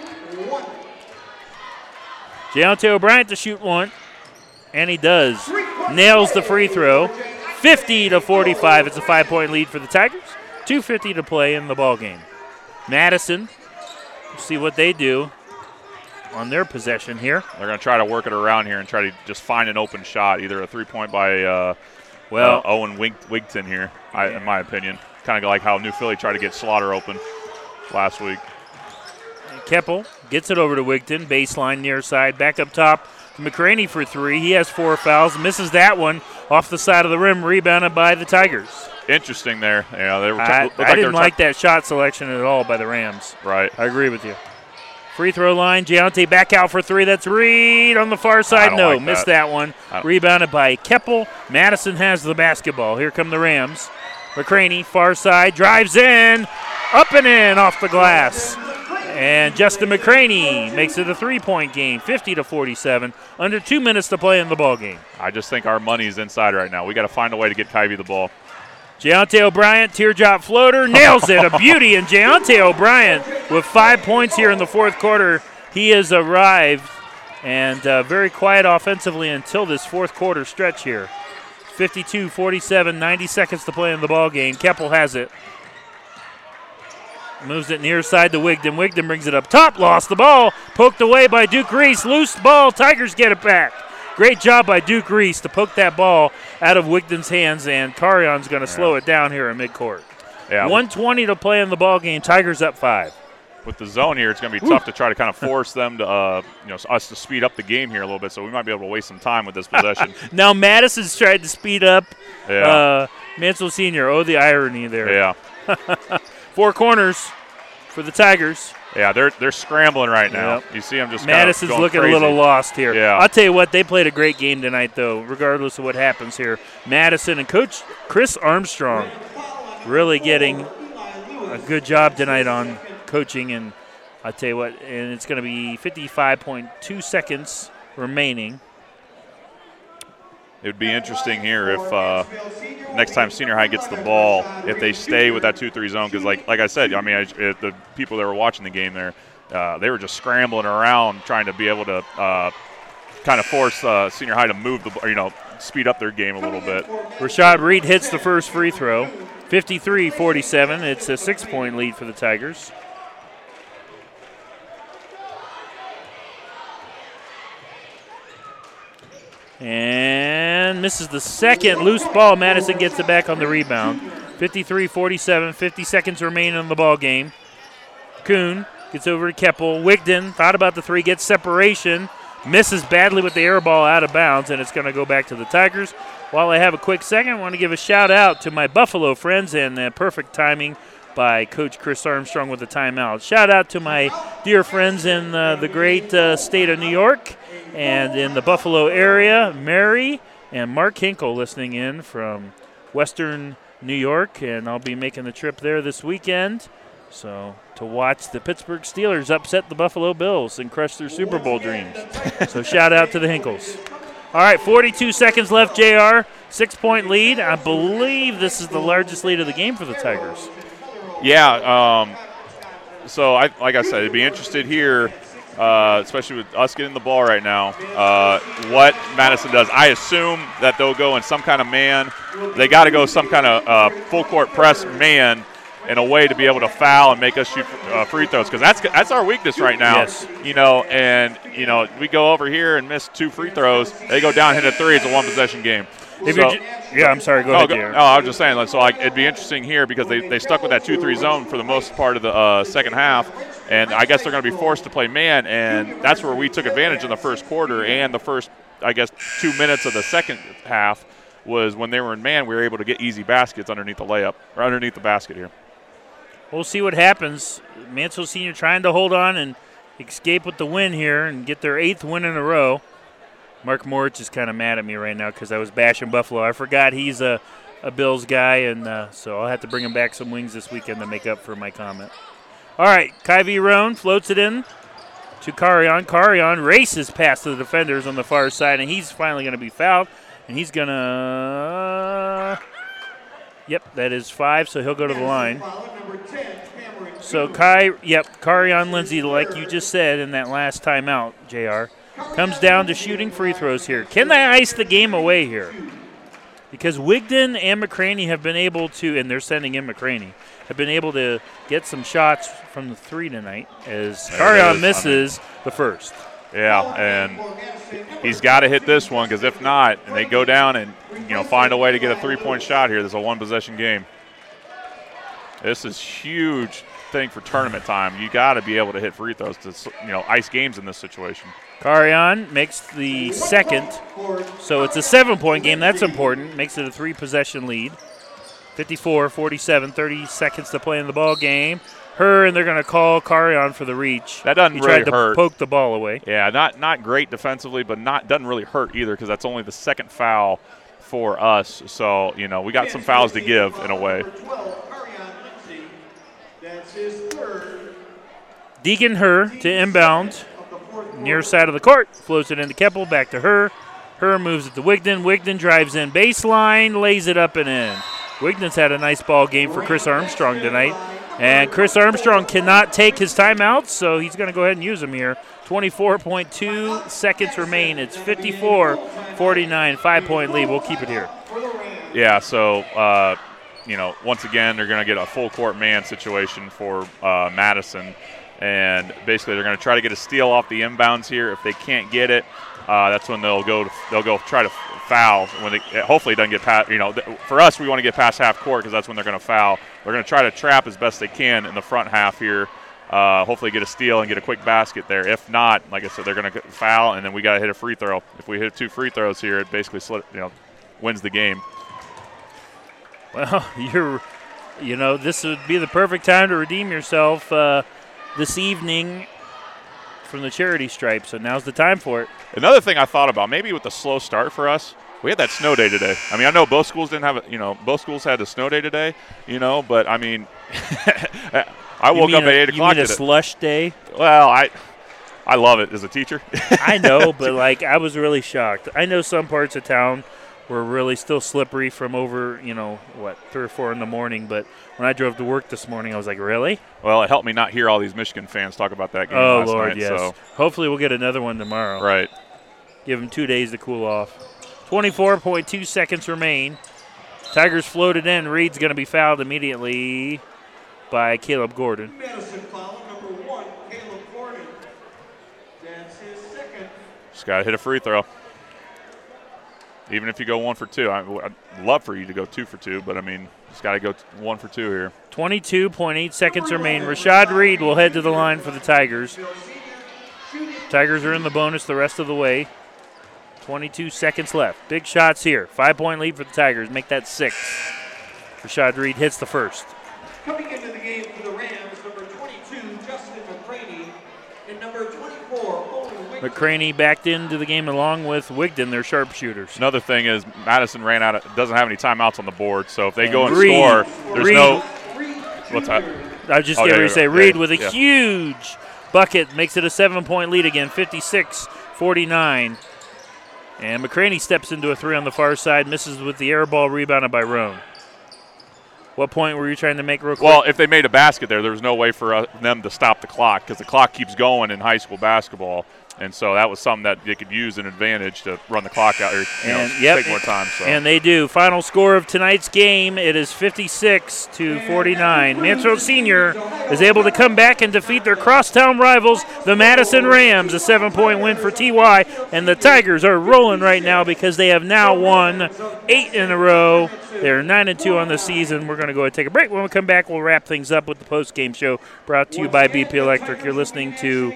Jayonte O'Brien to shoot one, and he does. Nails the free throw. 50-45. It's a 5-point lead for the Tigers. 2:50 to play in the ballgame. Madison, see what they do on their possession here. They're going to try to work it around here and try to just find an open shot, either a three-point by Owen Wigton here, in my opinion. Kind of like how New Philly tried to get Slaughter open last week. And Keppel gets it over to Wigton, baseline near side, back up top. McCraney for three. He has four fouls. Misses that one off the side of the rim, rebounded by the Tigers. Interesting there. Yeah, they were I didn't like that shot selection at all by the Rams. Right. I agree with you. Free throw line. Giante back out for three. That's Reed on the far side. No, like missed that one. Rebounded by Keppel. Madison has the basketball. Here come the Rams. McCraney, far side, drives in. Up and in off the glass. And Justin McCraney makes it a three-point game, 50-47. Under 2 minutes to play in the ballgame. I just think our money's inside right now. We got to find a way to get Kyvie the ball. Jayonte O'Brien, teardrop floater, nails it. A beauty. And Jayonte O'Brien with 5 points here in the fourth quarter. He has arrived and very quiet offensively until this fourth quarter stretch here. 52-47, 90 seconds to play in the ballgame. Keppel has it. Moves it near side to Wigton. Wigton brings it up top. Lost the ball. Poked away by Duke Reese. Loose ball. Tigers get it back. Great job by Duke Reese to poke that ball out of Wigton's hands, and Carion's going to slow it down here in midcourt. Yeah. 1:20 to play in the ballgame. Tigers up five. With the zone here, it's going to be tough to try to kind of force them to, us to speed up the game here a little bit, so we might be able to waste some time with this possession. Now Madison's tried to speed up Mansell Sr. Oh, the irony there. Yeah. Four corners for the Tigers. Yeah, they're scrambling right now. Yep. You see them just Madison's kind of looking crazy. A little lost here. Yeah. I'll tell you what, they played a great game tonight, though, regardless of what happens here. Madison and Coach Chris Armstrong really getting a good job tonight on coaching. And I'll tell you what, and it's going to be 55.2 seconds remaining. It would be interesting here if next time Senior High gets the ball, if they stay with that 2-3 zone, because like I said, I mean, the people that were watching the game there, they were just scrambling around trying to be able to kind of force Senior High to move the, speed up their game a little bit. Rashad Reed hits the first free throw, 53-47. It's a 6-point lead for the Tigers. And misses the second. Loose ball. Madison gets it back on the rebound. 53-47. 50 seconds remain in the ball game. Kuhn gets over to Keppel. Wigton thought about the three. Gets separation. Misses badly with the air ball out of bounds, and it's going to go back to the Tigers. While I have a quick second, I want to give a shout-out to my Buffalo friends and the perfect timing by Coach Chris Armstrong with the timeout. Shout-out to my dear friends in the great state of New York. And in the Buffalo area, Mary and Mark Hinkle listening in from Western New York. And I'll be making the trip there this weekend. So to watch the Pittsburgh Steelers upset the Buffalo Bills and crush their Super Bowl dreams. So shout out to the Hinkles. All right, 42 seconds left, JR. 6-point lead. I believe this is the largest lead of the game for the Tigers. Yeah. So, like I said, I'd be interested here especially with us getting the ball right now, what Madison does. I assume that they'll go in some kind of man. They got to go some kind of full-court press man in a way to be able to foul and make us shoot free throws, because that's our weakness right now. Yes. You know, and, you know, we go over here and miss two free throws. They go down, hit a three. It's a one-possession game. So, yeah, I'm sorry. Go ahead. No, I was just saying, like, so like, it'd be interesting here because they stuck with that 2-3 zone for the most part of the second half, and I guess they're going to be forced to play man, and that's where we took advantage in the first quarter and the first, I guess, 2 minutes of the second half was when they were in man, we were able to get easy baskets underneath the layup or underneath the basket here. We'll see what happens. Mansfield Senior trying to hold on and escape with the win here and get their 8th win in a row. Mark Moritz is kind of mad at me right now because I was bashing Buffalo. I forgot he's a Bills guy, and so I'll have to bring him back some wings this weekend to make up for my comment. All right, Kyvie Roan floats it in to Carion. Carion races past the defenders on the far side, and he's finally going to be fouled, and he's going to – yep, that is 5, so he'll go to the line. So, Carion Lindsey, like you just said in that last timeout, JR, comes down to shooting free throws here. Can they ice the game away here? Because Wigton and McCraney have been able to, and they're sending in McCraney, have been able to get some shots from the three tonight as Carion misses the first. Yeah, and he's got to hit this one because if not, and they go down and, you know, find a way to get a three-point shot here. This is a one-possession game. This is huge thing for tournament time. You got to be able to hit free throws to, you know, ice games in this situation. Carion makes the second, so it's a 7-point game. That's important. Makes it a 3-possession lead. 54-47, 30 seconds to play in the ball game. Herr, and they're going to call Carion for the reach. That doesn't really hurt. He tried to poke the ball away. Yeah, not great defensively, but doesn't really hurt either because that's only the second foul for us. So, you know, we got some fouls to give in a way. That's his third. Deegan Herr to inbound. Near side of the court, floats it into Keppel, back to Herr. Herr moves it to Wigton. Wigton drives in baseline, lays it up and in. Wigton's had a nice ball game for Chris Armstrong tonight. And Chris Armstrong cannot take his timeouts, so he's going to go ahead and use them here. 24.2 seconds remain. It's 54-49, 5-point lead. We'll keep it here. Yeah, so, you know, once again, they're going to get a full-court man situation for Madison. And basically, they're going to try to get a steal off the inbounds here. If they can't get it, that's when they'll go try to foul. When hopefully it doesn't get past. You know, for us, we want to get past half court because that's when they're going to foul. They're going to try to trap as best they can in the front half here. Hopefully, get a steal and get a quick basket there. If not, like I said, they're going to foul, and then we got to hit a free throw. If we hit two free throws here, it basically wins the game. Well, this would be the perfect time to redeem yourself. This evening from the charity stripe, so now's the time for it. Another thing I thought about, maybe with the slow start for us, we had that snow day today. I mean, I know both schools didn't have it, both schools had the snow day today, but I mean, I woke up at 8 o'clock today. You mean a slush day? Well, I love it as a teacher. I know, but like I was really shocked. I know some parts of town were really still slippery from over, 3 or 4 in the morning, but when I drove to work this morning, I was like, really? Well, it helped me not hear all these Michigan fans talk about that game last night. Oh, Lord, yes. So. Hopefully we'll get another one tomorrow. Right. Give them 2 days to cool off. 24.2 seconds remain. Tigers floated in. Reed's going to be fouled immediately by Caleb Gordon. Madison foul, number 1, Caleb Gordon. That's his second. Just got to hit a free throw. Even if you go 1 for 2, I'd love for you to go 2 for 2, but, I mean, it's got to go 1 for 2 here. 22.8 seconds remain. Rashad Reed will head to the line for the Tigers. Tigers are in the bonus the rest of the way. 22 seconds left. Big shots here. 5-point lead for the Tigers. Make that 6. Rashad Reed hits the first. Coming into the game for the Rams, number 22, Justin McCraney, and number 24, McCraney backed into the game along with Wigton, their sharpshooters. Another thing is Madison doesn't have any timeouts on the board, so if they go and score, there's what's that? I was just going to say Reed with a huge bucket makes it a 7-point lead again, 56-49. And McCraney steps into a 3 on the far side, misses with the air ball, rebounded by Roan. What point were you trying to make real quick? Well, if they made a basket there was no way for them to stop the clock because the clock keeps going in high school basketball. And so that was something that they could use an advantage to run the clock out or take more time. So. And they do. Final score of tonight's game, it is 56-49. Mansfield Senior is able to come back and defeat their crosstown rivals, the Madison Rams, a 7-point win for TY. And the Tigers are rolling right now because they have now won 8 in a row. They're 9-2 on the season. We're going to go ahead and take a break. When we come back, we'll wrap things up with the post-game show brought to you by BP Electric. You're listening to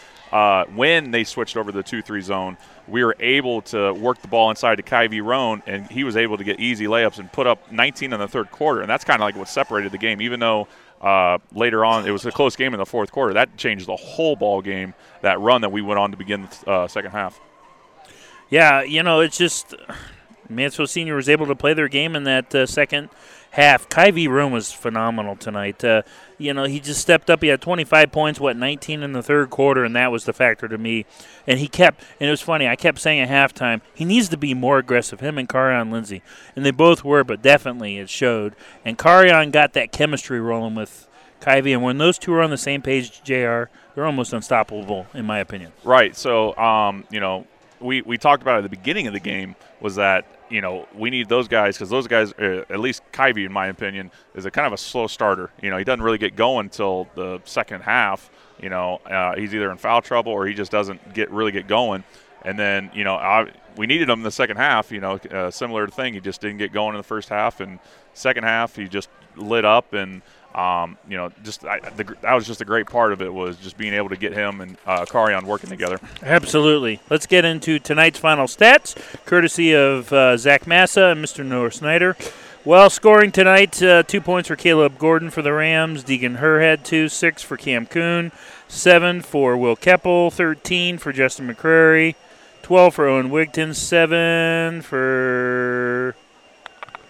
when they switched over to the 2-3 zone, we were able to work the ball inside to Kyvie Roan, and he was able to get easy layups and put up 19 in the third quarter. And that's kind of like what separated the game, even though later on it was a close game in the fourth quarter. That changed the whole ball game, that run that we went on to begin the second half. Yeah, you know, it's just Mansfield Senior was able to play their game in that second half. Kyvie Roan was phenomenal tonight. You know, he just stepped up. He had 25 points, 19 in the third quarter, and that was the factor to me. And he kept, and it was funny, I kept saying at halftime, he needs to be more aggressive, him and Carion Lindsey. And they both were, but definitely it showed. And Carion got that chemistry rolling with Kyvie, and when those two are on the same page, JR, they're almost unstoppable, in my opinion. Right, so, you know, we talked about it at the beginning of the game was that, you know, we need those guys because those guys, at least Kyvie, in my opinion, is a kind of a slow starter. You know, he doesn't really get going until the second half. You know, he's either in foul trouble or he just doesn't really get going. And then, you know, we needed him in the second half, you know, similar thing. He just didn't get going in the first half. And second half, he just lit up and, you know, just that was just a great part of it was just being able to get him and Carion working together. Absolutely. Let's get into tonight's final stats, courtesy of Zach Massa and Mr. Noah Snyder. Well, scoring tonight, 2 points for Caleb Gordon for the Rams. Deegan Herr had 2, 6 for Cam Kuhn, 7 for Will Keppel, 13 for Justin McCraney, 12 for Owen Wigton, 7 for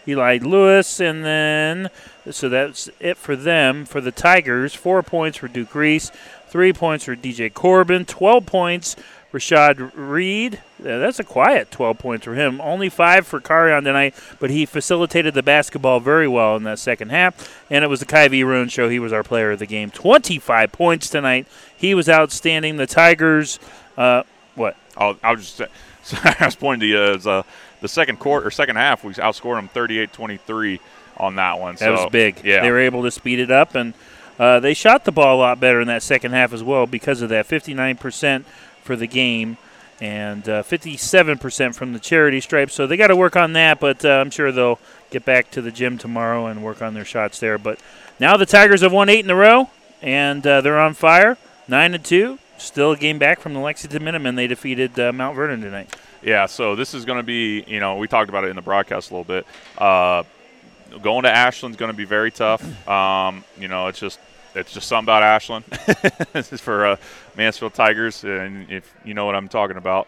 Elijah Lewis, and then so that's it for them. For the Tigers, 4 points for Duke Reese, 3 points for DJ Corbin, 12 points Rashad Reed. Yeah, that's a quiet 12 points for him. Only 5 for Carion tonight, but he facilitated the basketball very well in that second half, and it was the Kyvie Roan show. He was our player of the game. 25 points tonight. He was outstanding. The Tigers, what? I'll just say, sorry, I was pointing to you as the second quarter or second half, we outscored them 38-23 on that one. That was big. Yeah. They were able to speed it up, and they shot the ball a lot better in that second half as well because of that, 59% for the game and 57% from the charity stripe. So they got to work on that, but I'm sure they'll get back to the gym tomorrow and work on their shots there. But now the Tigers have won 8 in a row, and they're on fire, 9-2. Still a game back from the Lexington Minutemen. They defeated Mount Vernon tonight. Yeah, so this is going to be, you know, we talked about it in the broadcast a little bit. Going to Ashland's going to be very tough. You know, it's just something about Ashland. This is for Mansfield Tigers, and if you know what I'm talking about.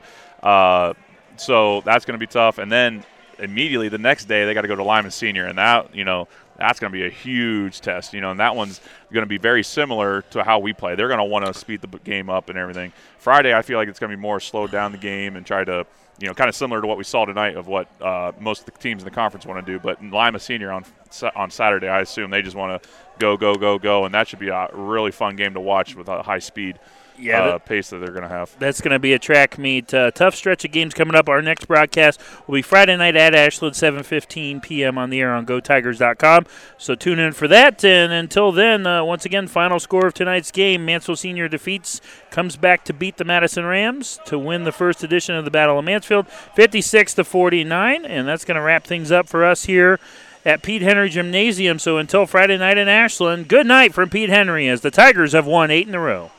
So that's going to be tough. And then immediately the next day they got to go to Lyman Senior, and that, you know, that's going to be a huge test, you know, and that one's going to be very similar to how we play. They're going to want to speed the game up and everything. Friday, I feel like it's going to be more slow down the game and try to, you know, kind of similar to what we saw tonight of what most of the teams in the conference want to do. But Lima Senior on Saturday, I assume they just want to go, go, go, go, and that should be a really fun game to watch with a high speed. Yeah, pace that they're going to have. That's going to be a track meet. Tough stretch of games coming up. Our next broadcast will be Friday night at Ashland, 7:15 p.m. on the air on GoTigers.com. So tune in for that. And until then, once again, final score of tonight's game. Mansfield Senior comes back to beat the Madison Rams to win the first edition of the Battle of Mansfield, 56-49. And that's going to wrap things up for us here at Pete Henry Gymnasium. So until Friday night in Ashland, good night from Pete Henry as the Tigers have won 8 in a row.